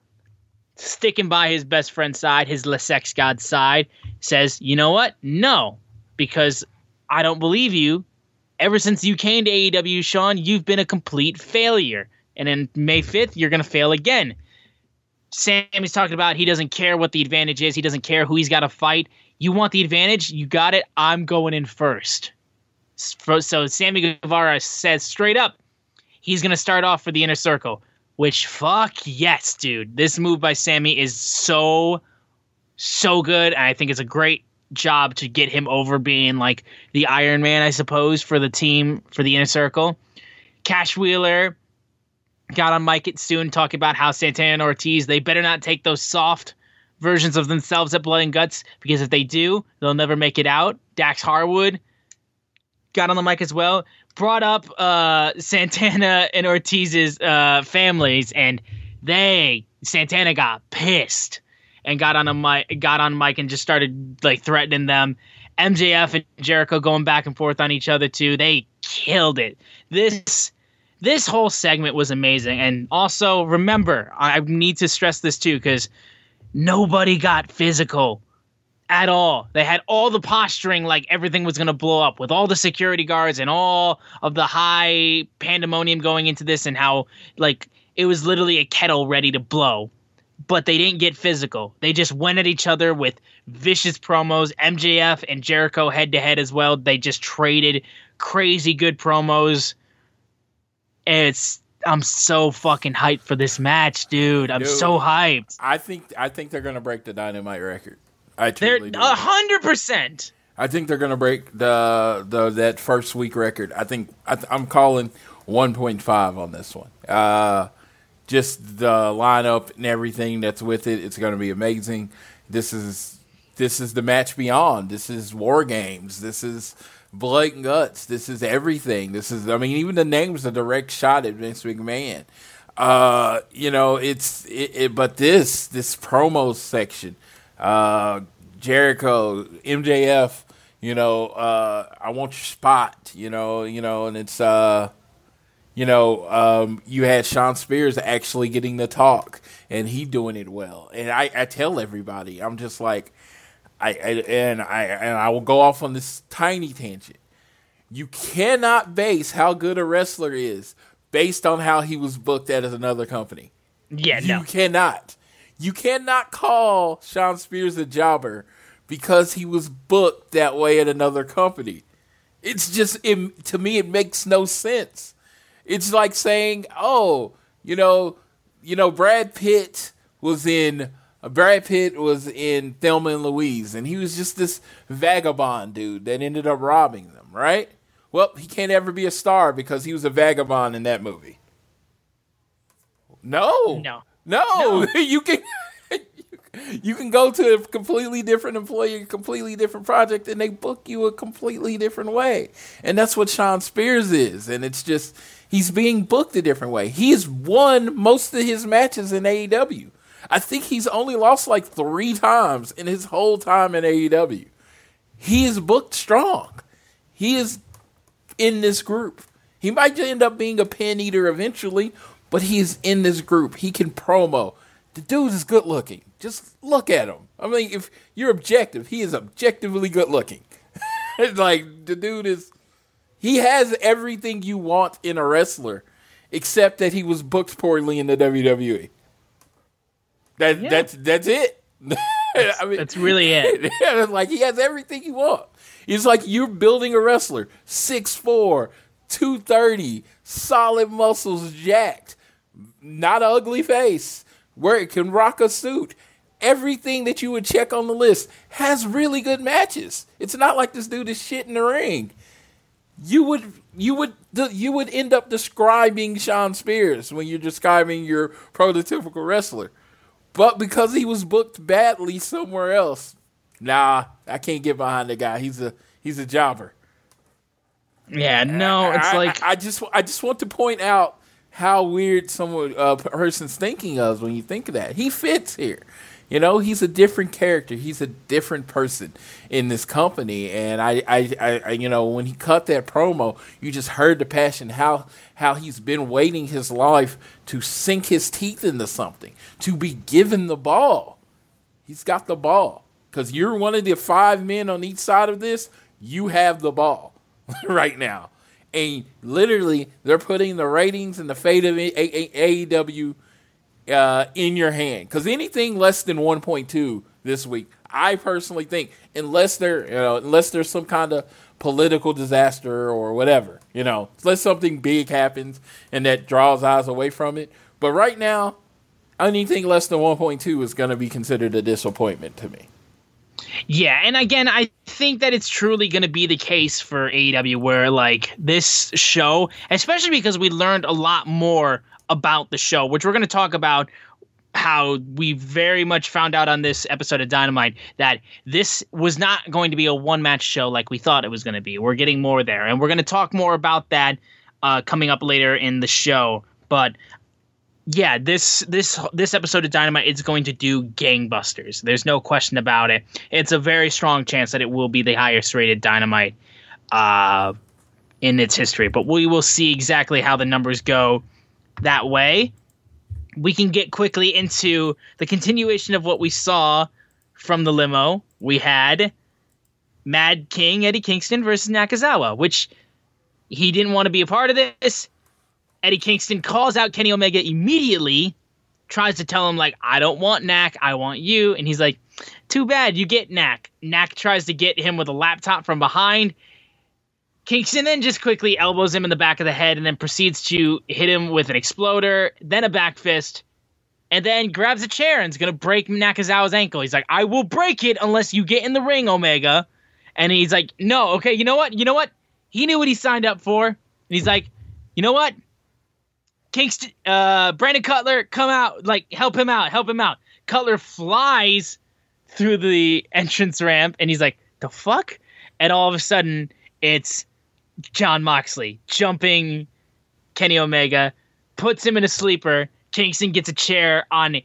sticking by his best friend's side, his Le Sex God's side, says, you know what? No, because I don't believe you. Ever since you came to AEW, Sean, you've been a complete failure. And then May 5th, you're going to fail again. Sammy's talking about he doesn't care what the advantage is. He doesn't care who he's got to fight. You want the advantage? You got it. I'm going in first. So Sammy Guevara says straight up, he's going to start off for the Inner Circle. Which, fuck yes, dude. This move by Sammy is so good. And I think it's a great job to get him over being like the Iron Man, I suppose, for the team, for the Inner Circle. Cash Wheeler got on mic soon, talking about how Santana and Ortiz, they better not take those soft versions of themselves at Blood and Guts, because if they do, they'll never make it out. Dax Harwood got on the mic as well, brought up Santana and Ortiz's families, and Santana got pissed and got on Mike and just started like threatening them. MJF and Jericho going back and forth on each other too. They killed it. This whole segment was amazing. And also remember, I need to stress this too, because nobody got physical at all. They had all the posturing like everything was going to blow up, with all the security guards and all of the high pandemonium going into this, and how like it was literally a kettle ready to blow. But they didn't get physical. They just went at each other with vicious promos. MJF and Jericho head-to-head as well. They just traded crazy good promos. I'm so fucking hyped for this match, dude. I'm so hyped. I think they're going to break the Dynamite record. I totally do. 100%. I think they're going to break that first week record. I'm calling 1.5 on this one. Just the lineup and everything that's with it, it's going to be amazing. This is the match beyond. This is War Games. This is Blood and Guts. This is everything. This is, I mean, even the name's a direct shot at Vince McMahon. But this promo section, Jericho, MJF, I want your spot, and it's. You had Sean Spears actually getting the talk, and he doing it well. And I tell everybody, I'm just like, I will go off on this tiny tangent. You cannot base how good a wrestler is based on how he was booked at another company. Yeah, you cannot. You cannot call Sean Spears a jobber because he was booked that way at another company. It's just, to me, it makes no sense. It's like saying, "Oh, Brad Pitt was in Thelma and Louise, and he was just this vagabond dude that ended up robbing them, right? Well, he can't ever be a star because he was a vagabond in that movie." No. You can go to a completely different employee, a completely different project, and they book you a completely different way. And that's what Sean Spears is. And it's just, he's being booked a different way. He's won most of his matches in AEW. I think he's only lost like 3 times in his whole time in AEW. He is booked strong. He is in this group. He might end up being a pin eater eventually, but he is in this group. He can promo. The dude is good looking. Just look at him. I mean, if you're objective, he is objectively good looking. It's like, the dude is, he has everything you want in a wrestler, except that he was booked poorly in the WWE. That's it. I mean, that's really it. Like, he has everything you want. It's like, you're building a wrestler, 6'4", 230, solid muscles, jacked, not an ugly face, where it can rock a suit. Everything that you would check on the list, has really good matches. It's not like this dude is shit in the ring. You would end up describing Sean Spears when you're describing your prototypical wrestler. But because he was booked badly somewhere else, I can't get behind the guy. He's a jobber. Yeah, no, it's like I just want to point out how weird someone person's thinking of when you think of that. He fits here. He's a different character. He's a different person in this company. And I when he cut that promo, you just heard the passion, how he's been waiting his life to sink his teeth into something, to be given the ball. He's got the ball. Because you're one of the 5 men on each side of this. You have the ball right now. And literally, they're putting the ratings and the fate of AEW in your hand. Because anything less than 1.2 this week, I personally think, unless there's some kind of political disaster or whatever, unless something big happens and that draws eyes away from it. But right now, anything less than 1.2 is going to be considered a disappointment to me. Yeah, and again, I think that it's truly going to be the case for AEW, where like this show, especially because we learned a lot more about the show, which we're going to talk about, how we very much found out on this episode of Dynamite that this was not going to be a one-match show like we thought it was going to be. We're getting more there, and we're going to talk more about that coming up later in the show. But yeah, this episode of Dynamite is going to do gangbusters. There's no question about it. It's a very strong chance that it will be the highest rated Dynamite in its history. But we will see exactly how the numbers go that way. We can get quickly into the continuation of what we saw from the limo. We had Mad King Eddie Kingston versus Nakazawa, which he didn't want to be a part of this. Eddie Kingston calls out Kenny Omega immediately, tries to tell him, like, I don't want Nak, I want you. And he's like, too bad, you get Nak. Nak tries to get him with a laptop from behind. Kingston then just quickly elbows him in the back of the head and then proceeds to hit him with an exploder, then a back fist, and then grabs a chair and is going to break Nakazawa's ankle. He's like, I will break it unless you get in the ring, Omega. And he's like, no, okay, you know what? He knew what he signed up for. And he's like, you know what? Kingston, Brandon Cutler, come out, like, help him out. Cutler flies through the entrance ramp, and he's like, the fuck? And all of a sudden, it's Jon Moxley jumping Kenny Omega, puts him in a sleeper. Kingston gets a chair on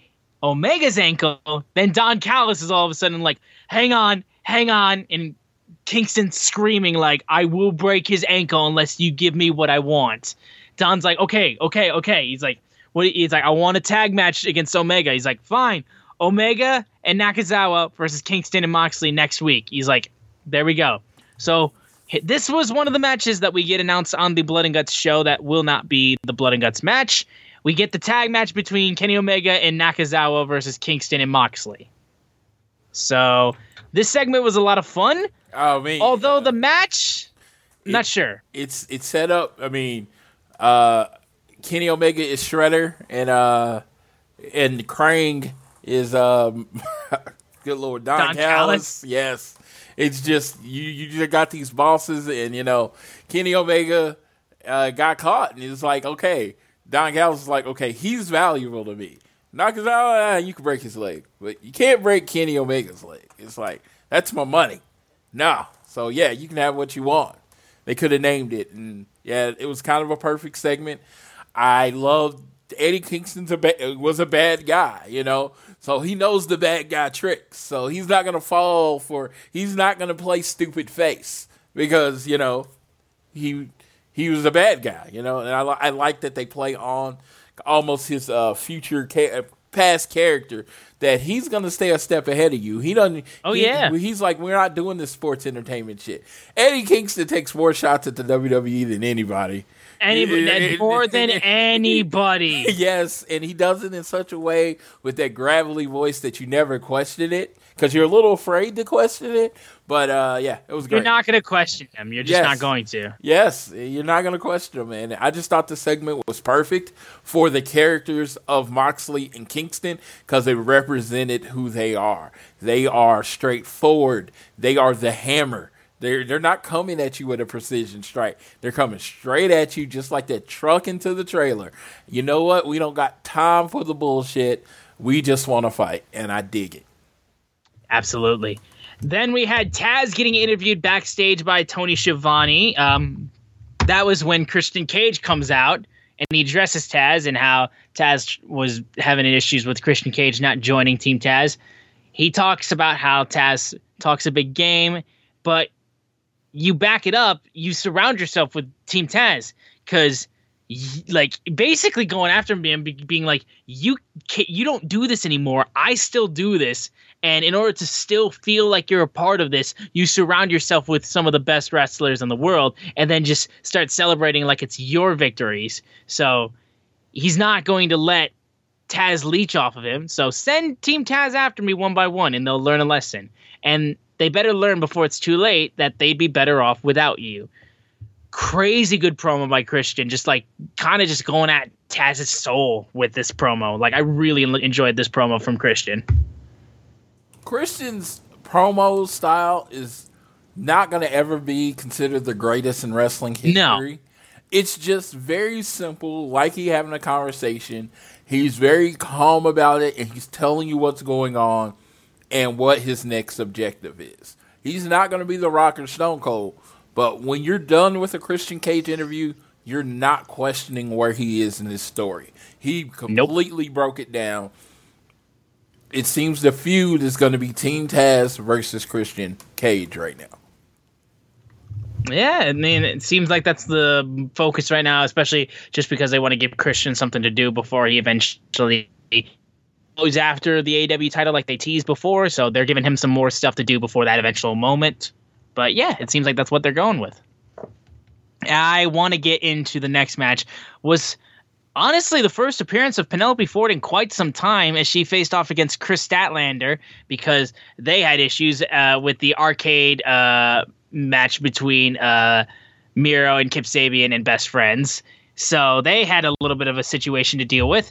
Omega's ankle. Then Don Callis is all of a sudden like, hang on. And Kingston screaming like, I will break his ankle unless you give me what I want. Don's like, okay. He's like, what? He's like, I want a tag match against Omega. He's like, fine. Omega and Nakazawa versus Kingston and Moxley next week. He's like, there we go. So this was one of the matches that we get announced on the Blood and Guts show that will not be the Blood and Guts match. We get the tag match between Kenny Omega and Nakazawa versus Kingston and Moxley. So this segment was a lot of fun. Oh, I mean, although the match, not sure. It's set up. I mean, Kenny Omega is Shredder, and Krang is good Lord, Don Callis. Yes, it's just you just got these bosses, and you know Kenny Omega got caught, and it's like, okay. Don Callis is like, okay, he's valuable to me. Nakazawa, you can break his leg, but you can't break Kenny Omega's leg. It's like, that's my money. No. So, yeah, you can have what you want. They could have named it. And, yeah, it was kind of a perfect segment. I loved Eddie Kingston was a bad guy, you know. So he knows the bad guy tricks. So he's not going to he's not going to play stupid face because, you know, he was a bad guy, you know, and I like that they play on almost his past character, that he's going to stay a step ahead of you. He doesn't. Oh, yeah. He's like, we're not doing this sports entertainment shit. Eddie Kingston takes more shots at the WWE than anybody. More than anybody. Yes, and he does it in such a way with that gravelly voice that you never question it. Because you're a little afraid to question it, but yeah, it was great. You're not going to question him. You're just not going to. Yes, you're not going to question him, man. I just thought the segment was perfect for the characters of Moxley and Kingston because they represented who they are. They are straightforward. They are the hammer. They're not coming at you with a precision strike. They're coming straight at you just like that truck into the trailer. You know what? We don't got time for the bullshit. We just want to fight, and I dig it. Absolutely. Then we had Taz getting interviewed backstage by Tony Schiavone. That was when Christian Cage comes out and he addresses Taz and how Taz was having issues with Christian Cage not joining Team Taz. He talks about how Taz talks a big game, but you back it up. You surround yourself with Team Taz because, like, basically going after him, being like, you don't do this anymore. I still do this. And in order to still feel like you're a part of this, you surround yourself with some of the best wrestlers in the world and then just start celebrating like it's your victories. So he's not going to let Taz leech off of him. So send Team Taz after me one by one and they'll learn a lesson. And they better learn before it's too late that they'd be better off without you. Crazy good promo by Christian, just like kind of just going at Taz's soul with this promo. Like I really enjoyed this promo from Christian. Christian's promo style is not going to ever be considered the greatest in wrestling history. No. It's just very simple, like he having a conversation. He's very calm about it, and he's telling you what's going on and what his next objective is. He's not going to be the Rock or Stone Cold, but when you're done with a Christian Cage interview, you're not questioning where he is in his story. He completely broke it down. It seems the feud is going to be Team Taz versus Christian Cage right now. Yeah, I mean, it seems like that's the focus right now, especially just because they want to give Christian something to do before he eventually goes after the AEW title like they teased before, so they're giving him some more stuff to do before that eventual moment. But yeah, it seems like that's what they're going with. I want to get into the next match. Was honestly the first appearance of Penelope Ford in quite some time as she faced off against Chris Statlander because they had issues with the arcade match between Miro and Kip Sabian and Best Friends. So they had a little bit of a situation to deal with.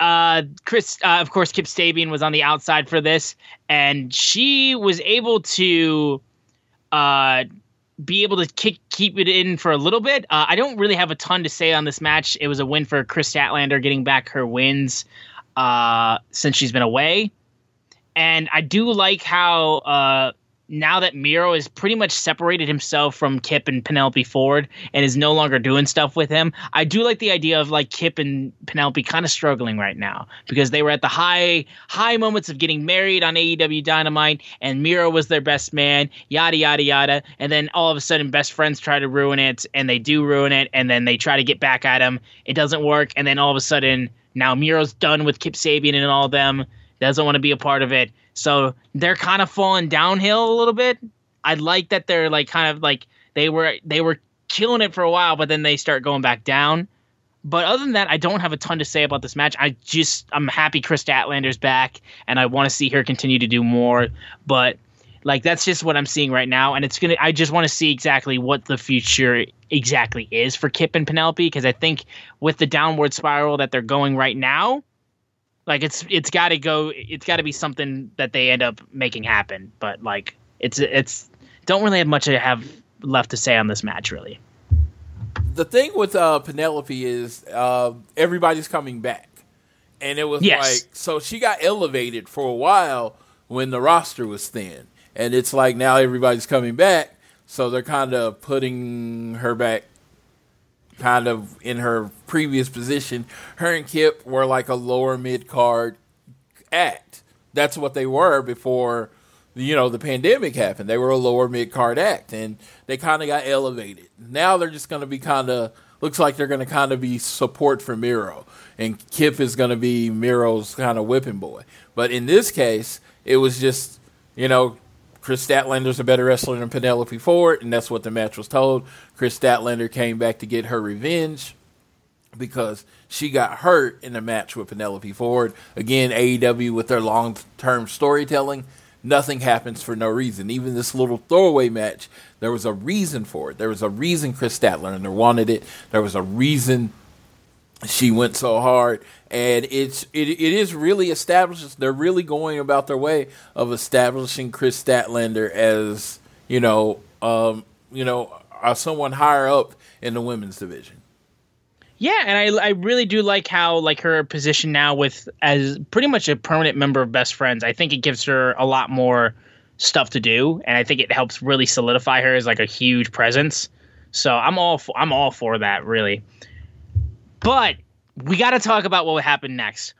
Of course, Kip Sabian was on the outside for this, and she was able to be able to keep it in for a little bit. I don't really have a ton to say on this match. It was a win for Chris Statlander, getting back her wins since she's been away. And I do like how now that Miro has pretty much separated himself from Kip and Penelope Ford and is no longer doing stuff with him, I do like the idea of like Kip and Penelope kind of struggling right now because they were at the high moments of getting married on AEW Dynamite and Miro was their best man, yada, yada, yada. And then all of a sudden Best Friends try to ruin it, and they do ruin it, and then they try to get back at him. It doesn't work. And then all of a sudden now Miro's done with Kip Sabian and all of them, doesn't want to be a part of it. So they're kind of falling downhill a little bit. I like that they're like kind of like they were killing it for a while, but then they start going back down. But other than that, I don't have a ton to say about this match. I'm happy Chris Statlander's back, and I want to see her continue to do more. But like that's just what I'm seeing right now, and I just want to see exactly what the future exactly is for Kip and Penelope, because I think with the downward spiral that they're going right now, like it's got to be something that they end up making happen. But like it's don't really have much I have left to say on this match really. The thing with Penelope is everybody's coming back, and it was like so she got elevated for a while when the roster was thin, and it's like now everybody's coming back, so they're kind of putting her back. Kind of in her previous position, her and Kip were like a lower mid-card act. That's what they were before, the pandemic happened. They were a lower mid-card act, and they kind of got elevated. Now they're just going to be looks like they're going to kind of be support for Miro, and Kip is going to be Miro's kind of whipping boy. But in this case, it was just, Chris Statlander's a better wrestler than Penelope Ford, and that's what the match was told. Chris Statlander came back to get her revenge because she got hurt in the match with Penelope Ford. Again, AEW with their long-term storytelling, nothing happens for no reason. Even this little throwaway match, there was a reason for it. There was a reason Chris Statlander wanted it. There was a reason she went so hard, and it is really established. They're really going about their way of establishing Chris Statlander as someone higher up in the women's division. Yeah, and I really do like how like her position now with as pretty much a permanent member of Best Friends. I think it gives her a lot more stuff to do, and I think it helps really solidify her as like a huge presence. So I'm all for that really. But we got to talk about what would happen next,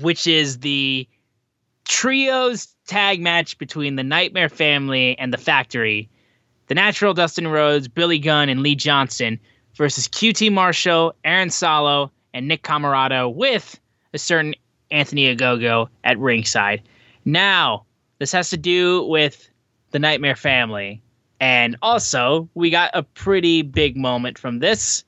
which is the trios tag match between the Nightmare Family and the Factory, The Natural, Dustin Rhodes, Billy Gunn, and Lee Johnson versus QT Marshall, Aaron Solo, and Nick Comoroto with a certain Anthony Ogogo at ringside. Now, this has to do with the Nightmare Family. And also, we got a pretty big moment from this.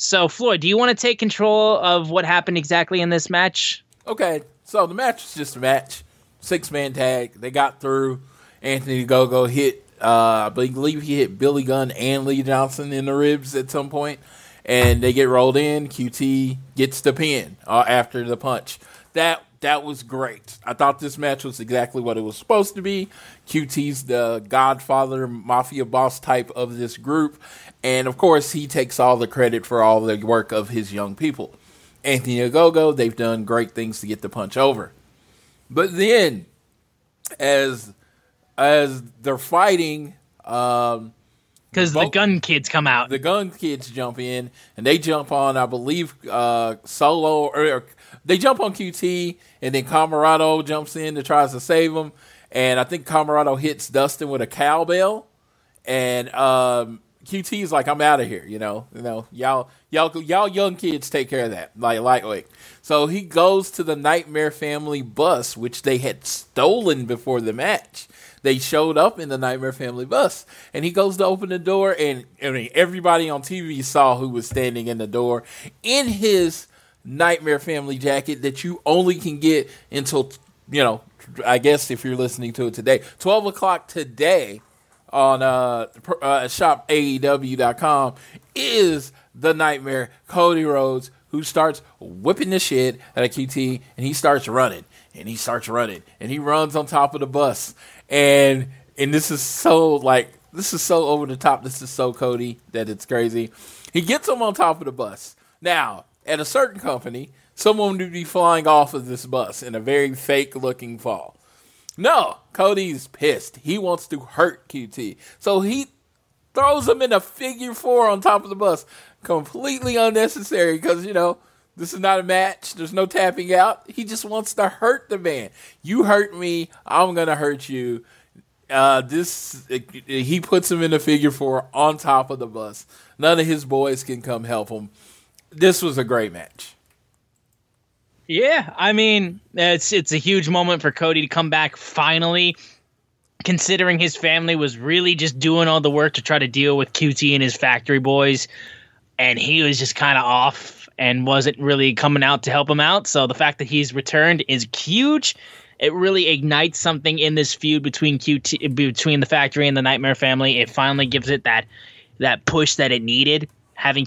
So, Floyd, do you want to take control of what happened exactly in this match? Okay, so the match was just a match. Six-man tag. They got through. Anthony Ogogo hit, I believe he hit Billy Gunn and Lee Johnson in the ribs at some point. And they get rolled in. QT gets the pin after the punch. That was great. I thought this match was exactly what it was supposed to be. QT's the godfather, mafia boss type of this group. And, of course, he takes all the credit for all the work of his young people. Anthony Ogogo, they've done great things to get the punch over. But then, as they're fighting, Because the Gun Kids come out. The Gun Kids jump in, and they jump on, I believe, Solo, or they jump on QT, and then Camarado jumps in and tries to save him. And I think Camarado hits Dustin with a cowbell, and QT's like, "I'm out of here," y'all young kids take care of that, like lightweight. So he goes to the Nightmare Family bus, which they had stolen before the match. They showed up in the Nightmare Family bus, and he goes to open the door, and I mean, everybody on TV saw who was standing in the door in his Nightmare Family jacket that you only can get until, I guess if you're listening to it today, 12 o'clock today on shopaew.com is the Nightmare Cody Rhodes, who starts whipping the shit out of QT, and he starts running, and he starts running, and he runs on top of the bus. And this is so over the top. This is so Cody that it's crazy. He gets him on top of the bus. Now, at a certain company, someone would be flying off of this bus in a very fake looking fall. No, Cody's pissed. He wants to hurt QT. So he throws him in a figure 4 on top of the bus. Completely unnecessary because, this is not a match. There's no tapping out. He just wants to hurt the man. You hurt me, I'm going to hurt you. He puts him in a figure 4 on top of the bus. None of his boys can come help him. This was a great match. Yeah, I mean, it's a huge moment for Cody to come back finally, considering his family was really just doing all the work to try to deal with QT and his factory boys, and he was just kind of off and wasn't really coming out to help him out. So the fact that he's returned is huge. It really ignites something in this feud between the factory and the Nightmare Family. It finally gives it that push that it needed, having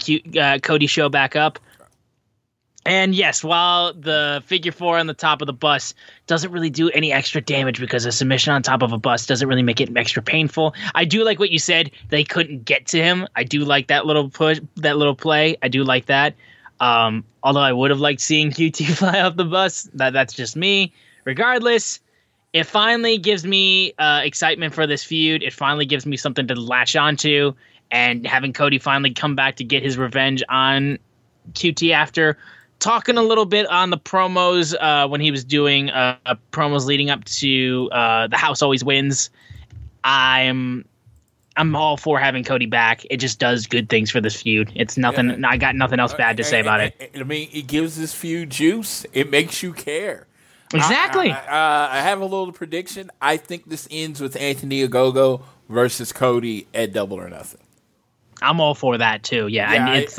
Cody show back up. And yes, while the figure 4 on the top of the bus doesn't really do any extra damage because a submission on top of a bus doesn't really make it extra painful, I do like what you said. They couldn't get to him. I do like that little push, that little play. I do like that. Although I would have liked seeing QT fly off the bus. That's just me. Regardless, it finally gives me excitement for this feud. It finally gives me something to latch onto. And having Cody finally come back to get his revenge on QT after talking a little bit on the promos when he was doing promos leading up to The House Always Wins. I'm all for having Cody back. It just does good things for this feud. It's nothing. Yeah. I got nothing else bad to say about it. I mean, it gives this feud juice. It makes you care. Exactly. I have a little prediction. I think this ends with Anthony Ogogo versus Cody at Double or Nothing. I'm all for that too. Yeah, yeah, and it's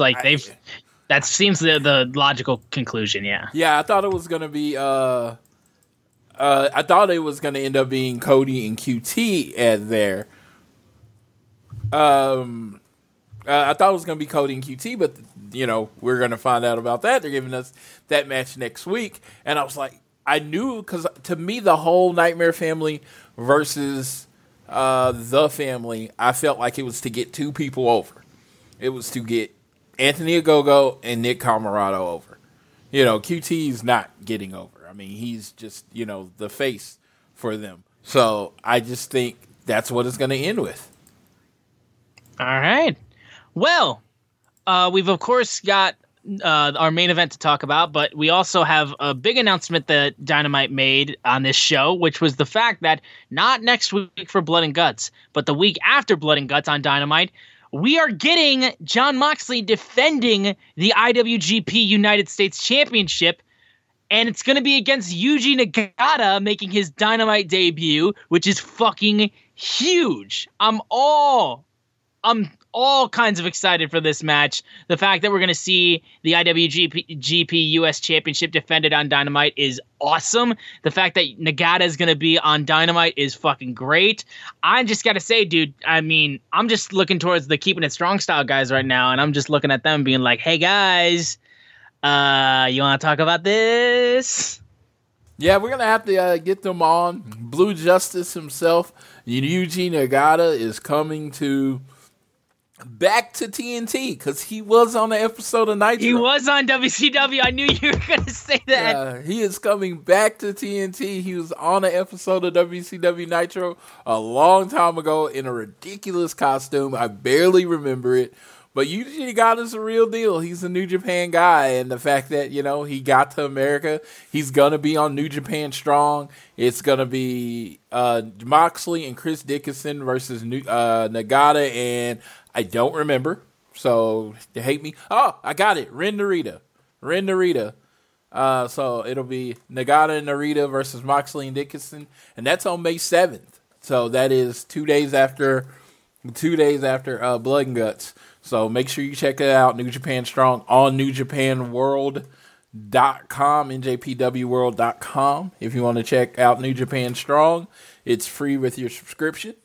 that seems the logical conclusion, yeah. Yeah, I thought it was going to be end up being Cody and QT at there. I thought it was going to be Cody and QT, but we're going to find out about that. They're giving us that match next week, and I was like, I knew, because to me the whole Nightmare Family versus the family, I felt like it was to get two people over. It was to get Anthony Ogogo and Nick Camarado over. QT's not getting over. I mean, he's just, the face for them. So I just think that's what it's going to end with. All right. Well, we've, of course, got our main event to talk about, but we also have a big announcement that Dynamite made on this show, which was the fact that not next week for Blood and Guts, but the week after Blood and Guts on Dynamite, we are getting Jon Moxley defending the IWGP United States Championship, and it's going to be against Yuji Nagata making his Dynamite debut, which is fucking huge. I'm all kinds of excited for this match. The fact that we're going to see the IWGP US Championship defended on Dynamite is awesome. The fact that Nagata is going to be on Dynamite is fucking great. I just got to say, dude, I mean, I'm just looking towards the Keeping It Strong style guys right now, and I'm just looking at them being like, hey, guys, you want to talk about this? Yeah, we're going to have to get them on. Blue Justice himself, Yuji Nagata, is coming to back to TNT because he was on the episode of Nitro. He was on WCW. I knew you were going to say that. He is coming back to TNT. He was on an episode of WCW Nitro a long time ago in a ridiculous costume. I barely remember it. But Yuji Nagata is a real deal. He's a New Japan guy. And the fact that, you know, he got to America, he's going to be on New Japan Strong. It's going to be Moxley and Chris Dickinson versus Nagata. And I don't remember. So they hate me. Oh, I got it. Ren Narita. So it'll be Nagata and Narita versus Moxley and Dickinson. And that's on May 7th. So that is 2 days after, Blood and Guts. So make sure you check it out, New Japan Strong, on NewJapanWorld.com, NJPWWorld.com. If you want to check out New Japan Strong, it's free with your subscription.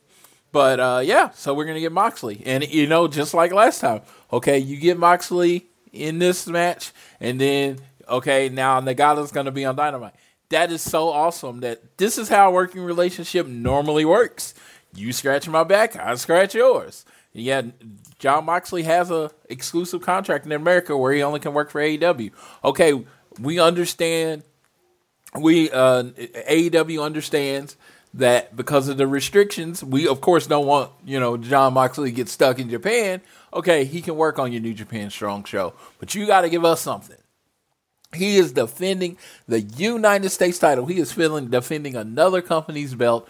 But, yeah, so we're going to get Moxley. And, you know, just like last time, okay, you get Moxley in this match, and then, okay, now Nagata's going to be on Dynamite. That is so awesome that this is how a working relationship normally works. You scratch my back, I scratch yours. Yeah, John Moxley has a exclusive contract in America where he only can work for AEW. Okay, we understand. We AEW understands that because of the restrictions, we of course don't want, you know, John Moxley to get stuck in Japan. Okay, he can work on your New Japan Strong show, but you got to give us something. He is defending the United States title. He is defending another company's belt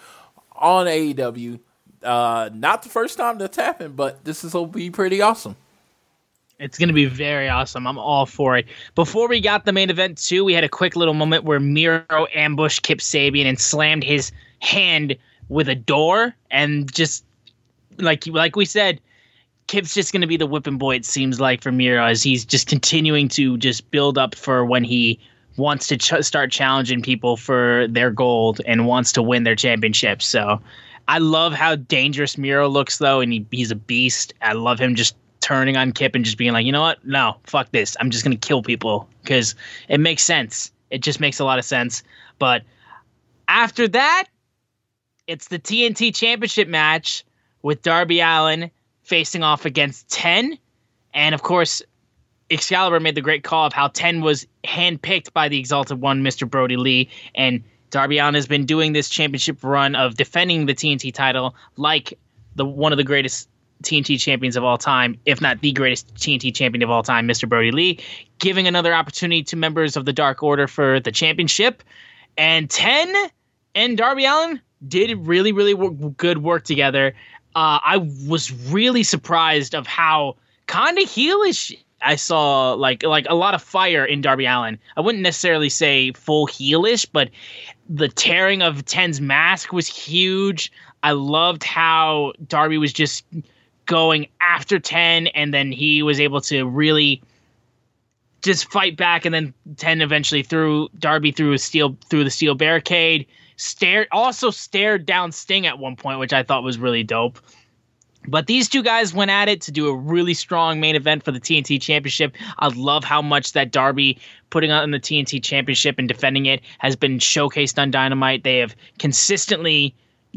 on AEW. Not the first time that's happened, but this will be pretty awesome. It's going to be very awesome. I'm all for it. Before we got the main event, too, we had a quick little moment where Miro ambushed Kip Sabian and slammed his hand with a door. And just, like we said, Kip's just going to be the whipping boy, it seems like, for Miro, as he's just continuing to just build up for when he wants to start challenging people for their gold and wants to win their championship. So I love how dangerous Miro looks, though, and he's a beast. I love him just turning on Kip and just being like, you know what? No, fuck this. I'm just going to kill people because it makes sense. It just makes a lot of sense. But after that, it's the TNT Championship match with Darby Allin facing off against Ten. And, of course, Excalibur made the great call of how Ten was handpicked by the Exalted One, Mr. Brody Lee, and Darby Allin has been doing this championship run of defending the TNT title like one of the greatest TNT champions of all time, if not the greatest TNT champion of all time, Mr. Brody Lee, giving another opportunity to members of the Dark Order for the championship. And Ten and Darby Allin did really, really good work together. I was really surprised of how kind of heelish I saw, like a lot of fire in Darby Allin. I wouldn't necessarily say full heelish, but the tearing of Ten's mask was huge. I loved how Darby was just going after Ten, and then he was able to really just fight back, and then Ten eventually threw Darby through the steel barricade. Stared down Sting at one point, which I thought was really dope. But these two guys went at it to do a really strong main event for the TNT Championship. I love how much that Darby putting on the TNT Championship and defending it has been showcased on Dynamite. They have consistently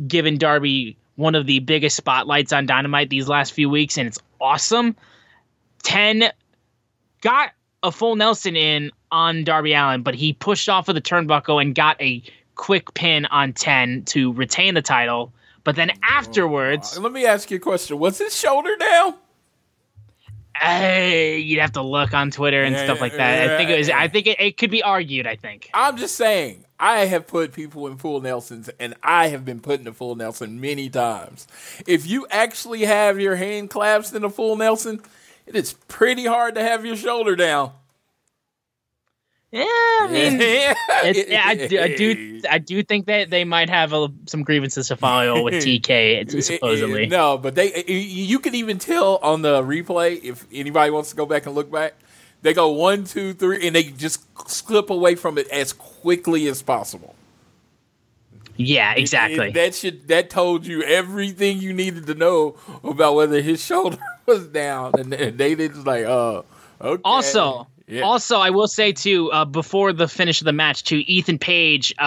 given Darby one of the biggest spotlights on Dynamite these last few weeks, and it's awesome. Ten got a full Nelson in on Darby Allin, but he pushed off of the turnbuckle and got a quick pin on Ten to retain the title. But then afterwards, let me ask you a question. Was his shoulder down? Hey, you'd have to look on Twitter and stuff like that. Yeah, I think it could be argued, I think. I'm just saying, I have put people in full Nelsons, and I have been put in a full Nelson many times. If you actually have your hand clasped in a full Nelson, it is pretty hard to have your shoulder down. Yeah, I mean, I do think that they might have some grievances to file with TK, supposedly. No, but you can even tell on the replay, if anybody wants to go back and look back, they go 1, 2, 3, and they just slip away from it as quickly as possible. Yeah, exactly. That told you everything you needed to know about whether his shoulder was down, and they did just like, okay. Also. Yeah. Also, I will say, too, before the finish of the match, too, Ethan Page came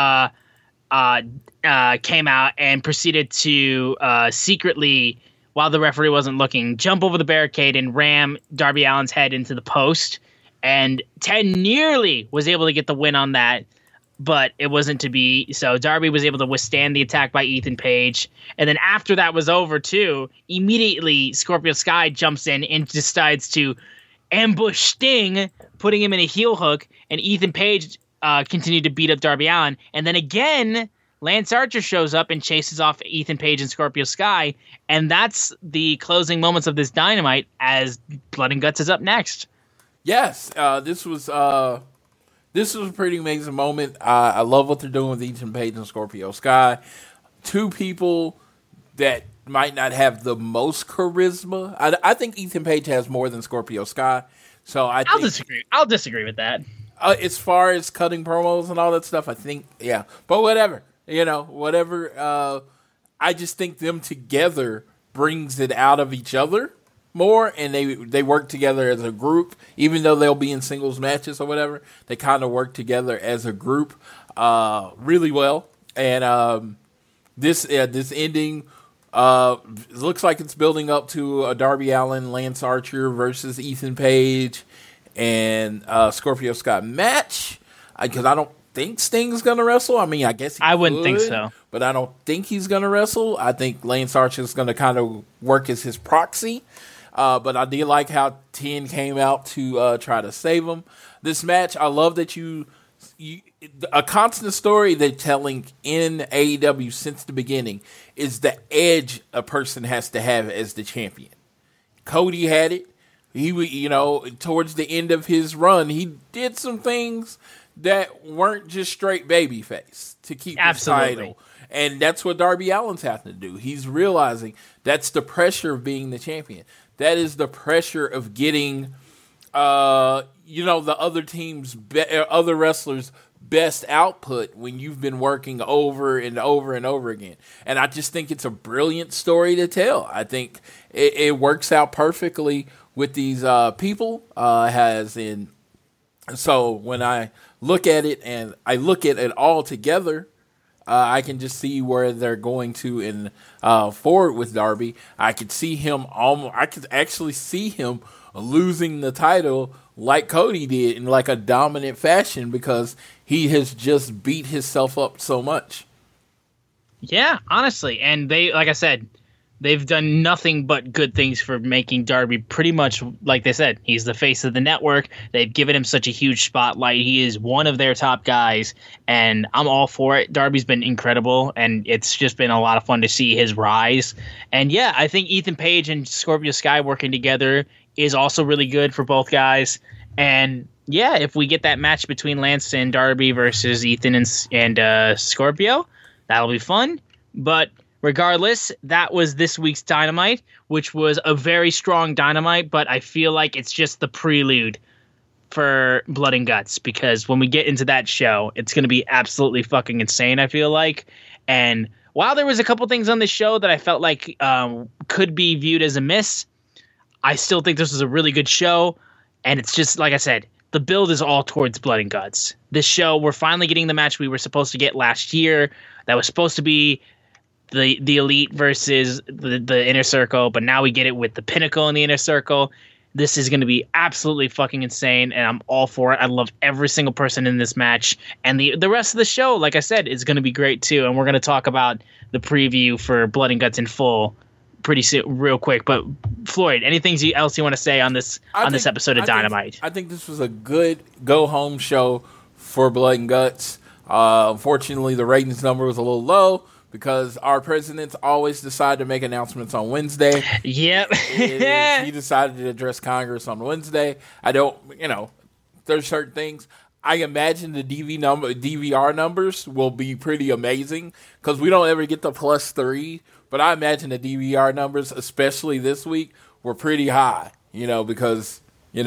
out and proceeded to secretly while the referee wasn't looking, jump over the barricade and ram Darby Allin's head into the post. And Ted nearly was able to get the win on that, but it wasn't to be. So Darby was able to withstand the attack by Ethan Page. And then after that was over, too, immediately Scorpio Sky jumps in and decides to ambush Sting, putting him in a heel hook. And Ethan Page continued to beat up Darby Allin. And then again, Lance Archer shows up and chases off Ethan Page and Scorpio Sky. And that's the closing moments of this Dynamite, as Blood and Guts is up next. Yes, this was a pretty amazing moment. I love what they're doing with Ethan Page and Scorpio Sky. Two people that might not have the most charisma. I think Ethan Page has more than Scorpio Sky. So I'll disagree with that. As far as cutting promos and all that stuff, I think, yeah. But whatever. You know, whatever. I just think them together brings it out of each other more, and they work together as a group, even though they'll be in singles matches or whatever. They kind of work together as a group really well, and this ending looks like it's building up to a Darby Allin, Lance Archer versus Ethan Page and Scorpio Sky match, because I don't think Sting's gonna wrestle. I mean, I guess he wouldn't think so, but I don't think he's gonna wrestle. I think Lance Archer's gonna kind of work as his proxy. But I did like how Ten came out to try to save him. This match, I love that you a constant story they're telling in AEW since the beginning is the edge a person has to have as the champion. Cody had it. He, you know, towards the end of his run, he did some things that weren't just straight babyface to keep his title. And that's what Darby Allin's having to do. He's realizing that's the pressure of being the champion. That is the pressure of getting, the other team's, other wrestlers' best output when you've been working over and over and over again. And I just think it's a brilliant story to tell. I think it works out perfectly with these people. So when I look at it and I look at it all together, I can just see where they're going to and forward with Darby. I could see him I could actually see him losing the title like Cody did in like a dominant fashion, because he has just beat himself up so much. Yeah, honestly, and they, like I said, they've done nothing but good things for making Darby pretty much, like they said, he's the face of the network. They've given him such a huge spotlight. He is one of their top guys, and I'm all for it. Darby's been incredible, and it's just been a lot of fun to see his rise. And yeah, I think Ethan Page and Scorpio Sky working together is also really good for both guys. And yeah, if we get that match between Lance and Darby versus Ethan and Scorpio, that'll be fun. But regardless, that was this week's Dynamite, which was a very strong Dynamite, but I feel like it's just the prelude for Blood and Guts, because when we get into that show, it's going to be absolutely fucking insane, I feel like. And while there was a couple things on this show that I felt like could be viewed as a miss, I still think this was a really good show, and it's just, like I said, the build is all towards Blood and Guts. This show, we're finally getting the match we were supposed to get last year that was supposed to be the Elite versus the Inner Circle, but now we get it with the Pinnacle and the Inner Circle. This is going to be absolutely fucking insane, and I'm all for it. I love every single person in this match, and the rest of the show, like I said, is going to be great too, and we're going to talk about the preview for Blood and Guts in full pretty soon, real quick. But Floyd, anything else you want to say on this episode of Dynamite? I think this was a good go-home show for Blood and Guts. Unfortunately, the ratings number was a little low, because our presidents always decide to make announcements on Wednesday. Yep. He decided to address Congress on Wednesday. I don't, there's certain things. I imagine the DVR numbers will be pretty amazing, because we don't ever get the +3. But I imagine the DVR numbers, especially this week, were pretty high, because, you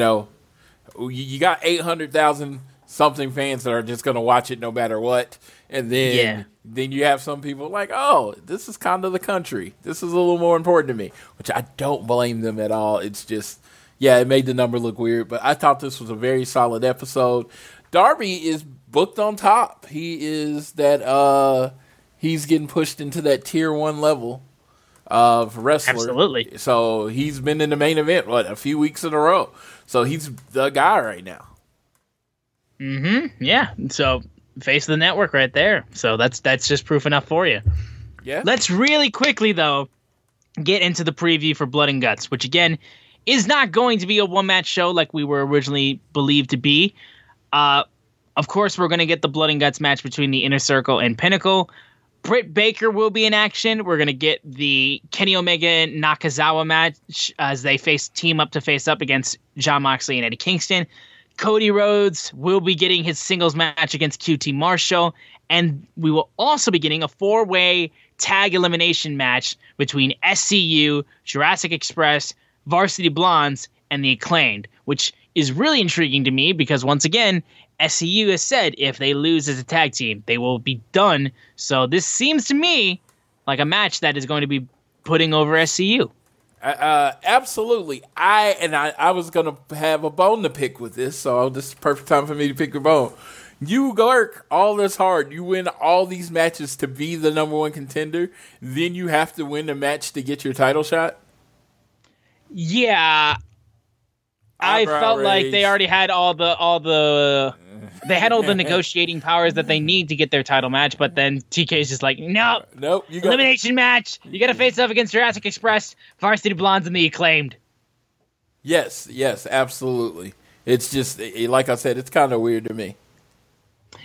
got 800,000 something fans that are just going to watch it no matter what. And then then you have some people like, oh, this is kind of the country. This is a little more important to me, which I don't blame them at all. It's just, it made the number look weird. But I thought this was a very solid episode. Darby is booked on top. He's getting pushed into that tier 1 level of wrestler. Absolutely. So he's been in the main event, a few weeks in a row. So he's the guy right now. Mm-hmm. Yeah. So face of the network right there. So that's just proof enough for you. Yeah. Let's really quickly, though, get into the preview for Blood and Guts, which, again, is not going to be a one-match show like we were originally believed to be. Of course, we're going to get the Blood and Guts match between the Inner Circle and Pinnacle. Britt Baker will be in action. We're going to get the Kenny Omega and Nakazawa match as they team up against Jon Moxley and Eddie Kingston. Cody Rhodes will be getting his singles match against QT Marshall. And we will also be getting a four-way tag elimination match between SCU, Jurassic Express, Varsity Blondes, and the Acclaimed, which is really intriguing to me because, once again, SCU has said if they lose as a tag team, they will be done. So this seems to me like a match that is going to be putting over SCU. Absolutely. I was going to have a bone to pick with this, so this is the perfect time for me to pick a bone. You work all this hard. You win all these matches to be the number one contender. Then you have to win a match to get your title shot? Yeah. I felt like they already had all the negotiating powers that they need to get their title match, but then TK's just like, nope. Elimination match. You got to face off against Jurassic Express, Varsity Blondes, and the Acclaimed. Yes, absolutely. It's just, like I said, it's kind of weird to me.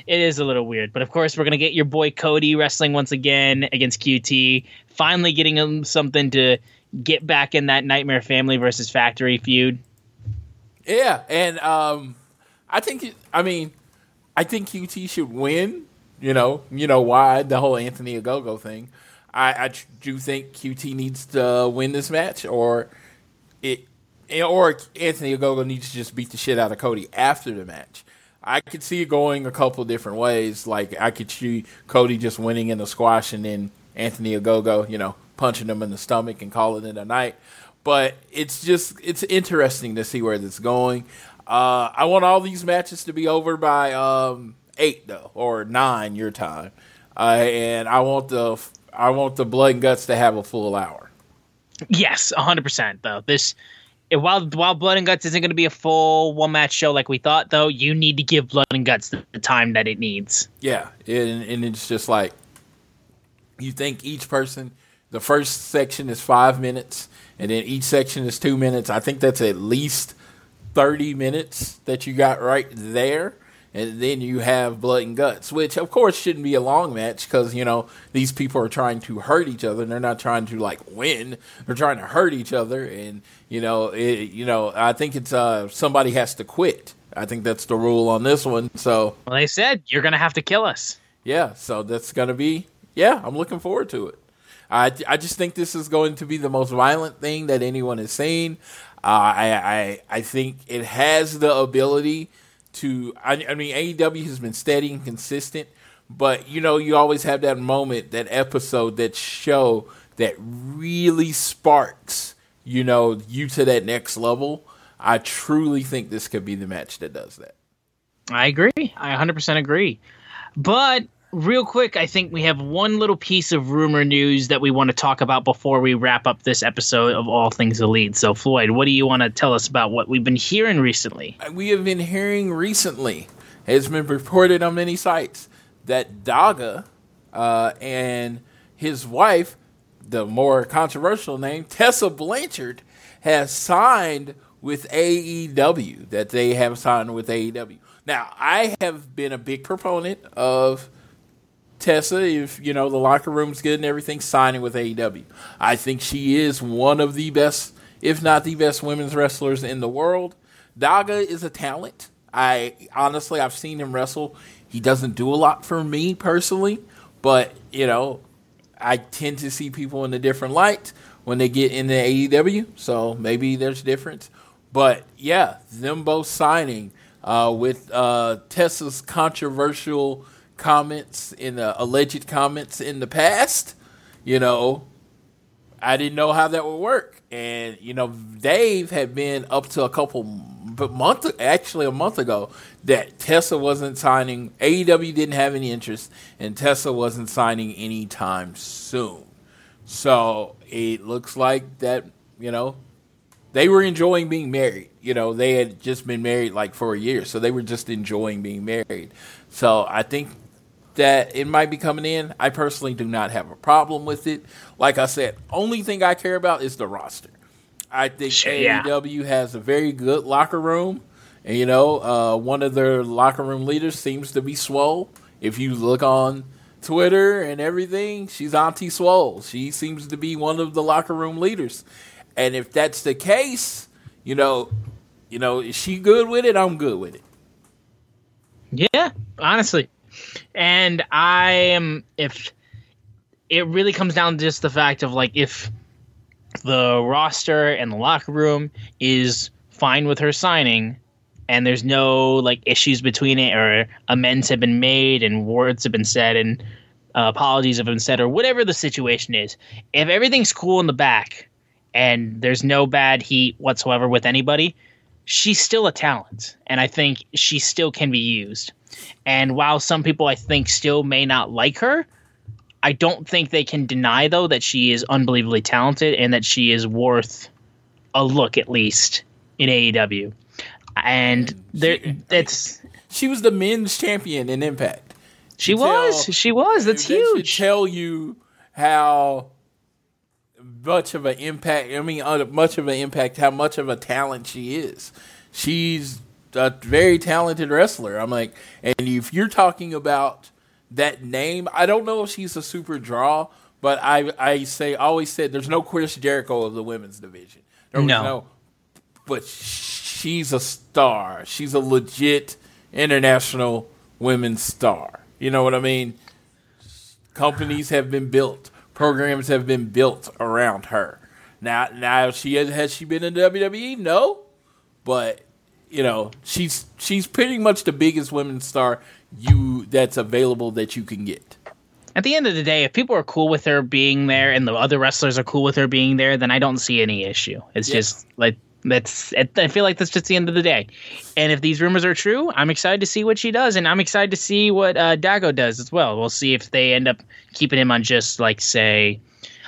It is a little weird, but of course we're going to get your boy Cody wrestling once again against QT, finally getting him something to get back in that Nightmare Family versus Factory feud. Yeah, and I think QT should win, you know why, the whole Anthony Ogogo thing. I do think QT needs to win this match, or Anthony Ogogo needs to just beat the shit out of Cody after the match. I could see it going a couple different ways. Like, I could see Cody just winning in a squash and then Anthony Ogogo, punching him in the stomach and calling it a night. But it's interesting to see where this is going. I want all these matches to be over by 8 though, or 9 your time, and I want the Blood and Guts to have a full hour. Yes, 100% though. While Blood and Guts isn't going to be a full one-match show like we thought, though, you need to give Blood and Guts the time that it needs. Yeah, and it's just like, you think each person, the first section is 5 minutes, and then each section is 2 minutes. I think that's at least 30 minutes that you got right there, and then you have Blood and Guts, which, of course, shouldn't be a long match because, these people are trying to hurt each other, and they're not trying to, win. They're trying to hurt each other, and, I think it's somebody has to quit. I think that's the rule on this one, so. Well, they said, you're going to have to kill us. Yeah, so that's going to be, I'm looking forward to it. I just think this is going to be the most violent thing that anyone has seen. I think it has the ability to, AEW has been steady and consistent, but you always have that moment, that episode, that show that really sparks you to that next level. I truly think this could be the match that does that. I agree. I 100% agree. But real quick, I think we have one little piece of rumor news that we want to talk about before we wrap up this episode of All Things Elite. So, Floyd, what do you want to tell us about what we've been hearing recently? We have been hearing recently, it's been reported on many sites, that Daga and his wife, the more controversial name, Tessa Blanchard, has signed with AEW, that they have signed with AEW. Now, I have been a big proponent of Tessa, if the locker room's good and everything, signing with AEW. I think she is one of the best, if not the best, women's wrestlers in the world. Daga is a talent. I've seen him wrestle. He doesn't do a lot for me personally, but I tend to see people in a different light when they get into AEW, so maybe there's a difference. But yeah, them both signing with Tessa's controversial alleged comments in the past, I didn't know how that would work. And, Dave had been up to a month ago, that Tessa wasn't signing. AEW didn't have any interest, and Tessa wasn't signing anytime soon. So it looks like that, you know, they were enjoying being married. You know, they had just been married like for a year, so they were just enjoying being married. So I think that it might be coming in. I personally do not have a problem with it. Like I said, only thing I care about is the roster. I think AEW has a very good locker room. And, you know, one of their locker room leaders seems to be Swole. If you look on Twitter and everything, she's Auntie Swole. She seems to be one of the locker room leaders. And if that's the case, you know, is she good with it? I'm good with it. Yeah, honestly. And I am, if it really comes down to just the fact of, like, if the roster and the locker room is fine with her signing and there's no, like, issues between it or amends have been made and words have been said and apologies have been said or whatever the situation is, if everything's cool in the back and there's no bad heat whatsoever with anybody, she's still a talent. And I think she still can be used. And while some people, I think, still may not like her, I don't think they can deny, though, that she is unbelievably talented and that she is worth a look, at least, in AEW. And that's... She was the men's champion in Impact. She was. That's huge. Should tell you how much of a talent she is. She's a very talented wrestler. I'm like, and if you're talking about that name, I don't know if she's a super draw, but I always said there's no Chris Jericho of the women's division. But she's a star. She's a legit international women's star. You know what I mean? Companies have been built. Programs have been built around her. Now has she been in WWE? No, but you know, she's pretty much the biggest women's star that's available that you can get. At the end of the day, if people are cool with her being there and the other wrestlers are cool with her being there, then I don't see any issue. It's just like I feel like that's just the end of the day. And if these rumors are true, I'm excited to see what she does, and I'm excited to see what Dago does as well. We'll see if they end up keeping him on just like, say,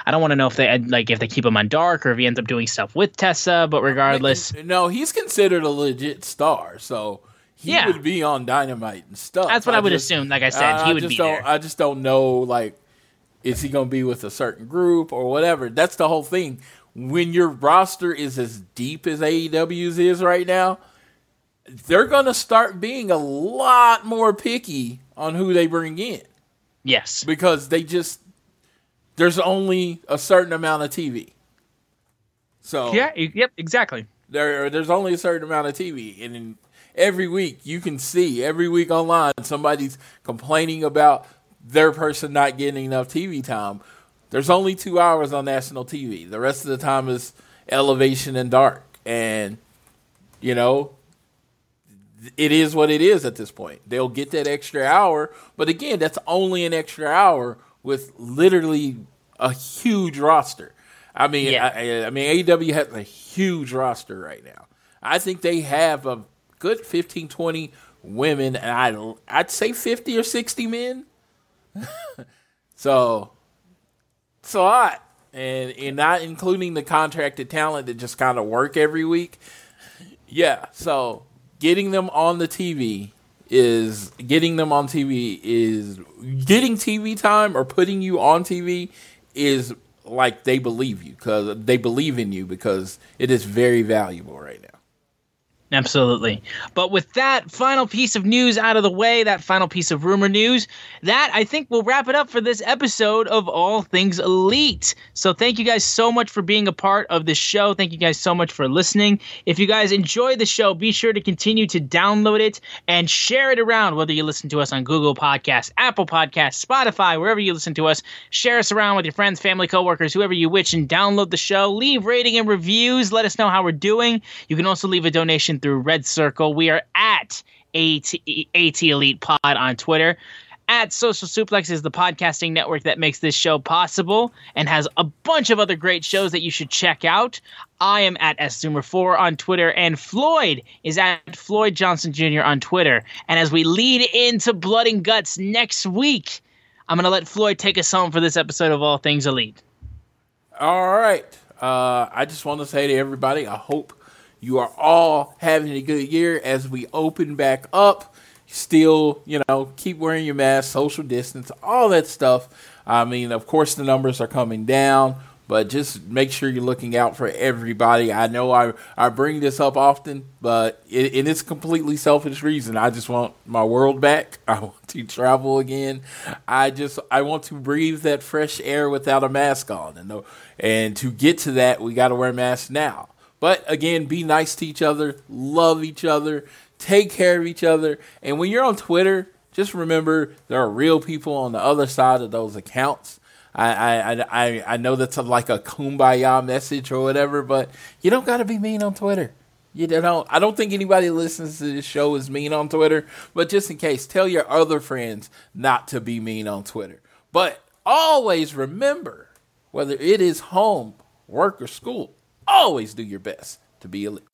I don't want to know if they keep him on Dark or if he ends up doing stuff with Tessa. But regardless, no, he's considered a legit star, so. He would be on Dynamite and stuff. That's what I would assume. Like I said, he would be there. I just don't know, like, is he going to be with a certain group or whatever? That's the whole thing. When your roster is as deep as AEW's is right now, they're going to start being a lot more picky on who they bring in. Yes. Because there's only a certain amount of TV. So yeah, yep, exactly. There's only a certain amount of TV, and then every week, you can see, every week online, somebody's complaining about their person not getting enough TV time. There's only 2 hours on national TV. The rest of the time is Elevation and Dark. And, you know, it is what it is at this point. They'll get that extra hour. But again, that's only an extra hour with literally a huge roster. I mean, I mean, AEW has a huge roster right now. I think they have a good 15, 20 women, and I'd say 50 or 60 men. So it's a lot. And not including the contracted talent that just kind of work every week. Yeah, so getting TV time or putting you on TV is like they believe you, because they believe in you, because it is very valuable right now. Absolutely. But with that final piece of news out of the way, that final piece of rumor news, that I think will wrap it up for this episode of All Things Elite. So thank you guys so much for being a part of this show. Thank you guys so much for listening. If you guys enjoy the show, be sure to continue to download it and share it around, whether you listen to us on Google Podcasts, Apple Podcasts, Spotify, wherever you listen to us. Share us around with your friends, family, coworkers, whoever you wish, and download the show. Leave rating and reviews. Let us know how we're doing. You can also leave a donation through Red Circle. We are at AT Elite Pod on Twitter. At Social Suplex is the podcasting network that makes this show possible and has a bunch of other great shows that you should check out. I am at SZoomer4 on Twitter, and Floyd is at Floyd Johnson Jr. on Twitter. And as we lead into Blood and Guts next week, I'm going to let Floyd take us home for this episode of All Things Elite. All right. I just want to say to everybody, I hope you are all having a good year as we open back up. Still, you know, keep wearing your mask, social distance, all that stuff. I mean, of course, the numbers are coming down, but just make sure you're looking out for everybody. I know I bring this up often, but it's a completely selfish reason. I just want my world back. I want to travel again. I want to breathe that fresh air without a mask on. And to get to that, we got to wear masks now. But again, be nice to each other, love each other, take care of each other. And when you're on Twitter, just remember there are real people on the other side of those accounts. I know that's like a kumbaya message or whatever, but you don't got to be mean on Twitter. You don't. I don't think anybody listens to this show is mean on Twitter, but just in case, tell your other friends not to be mean on Twitter. But always remember, whether it is home, work, or school, always do your best to be elite.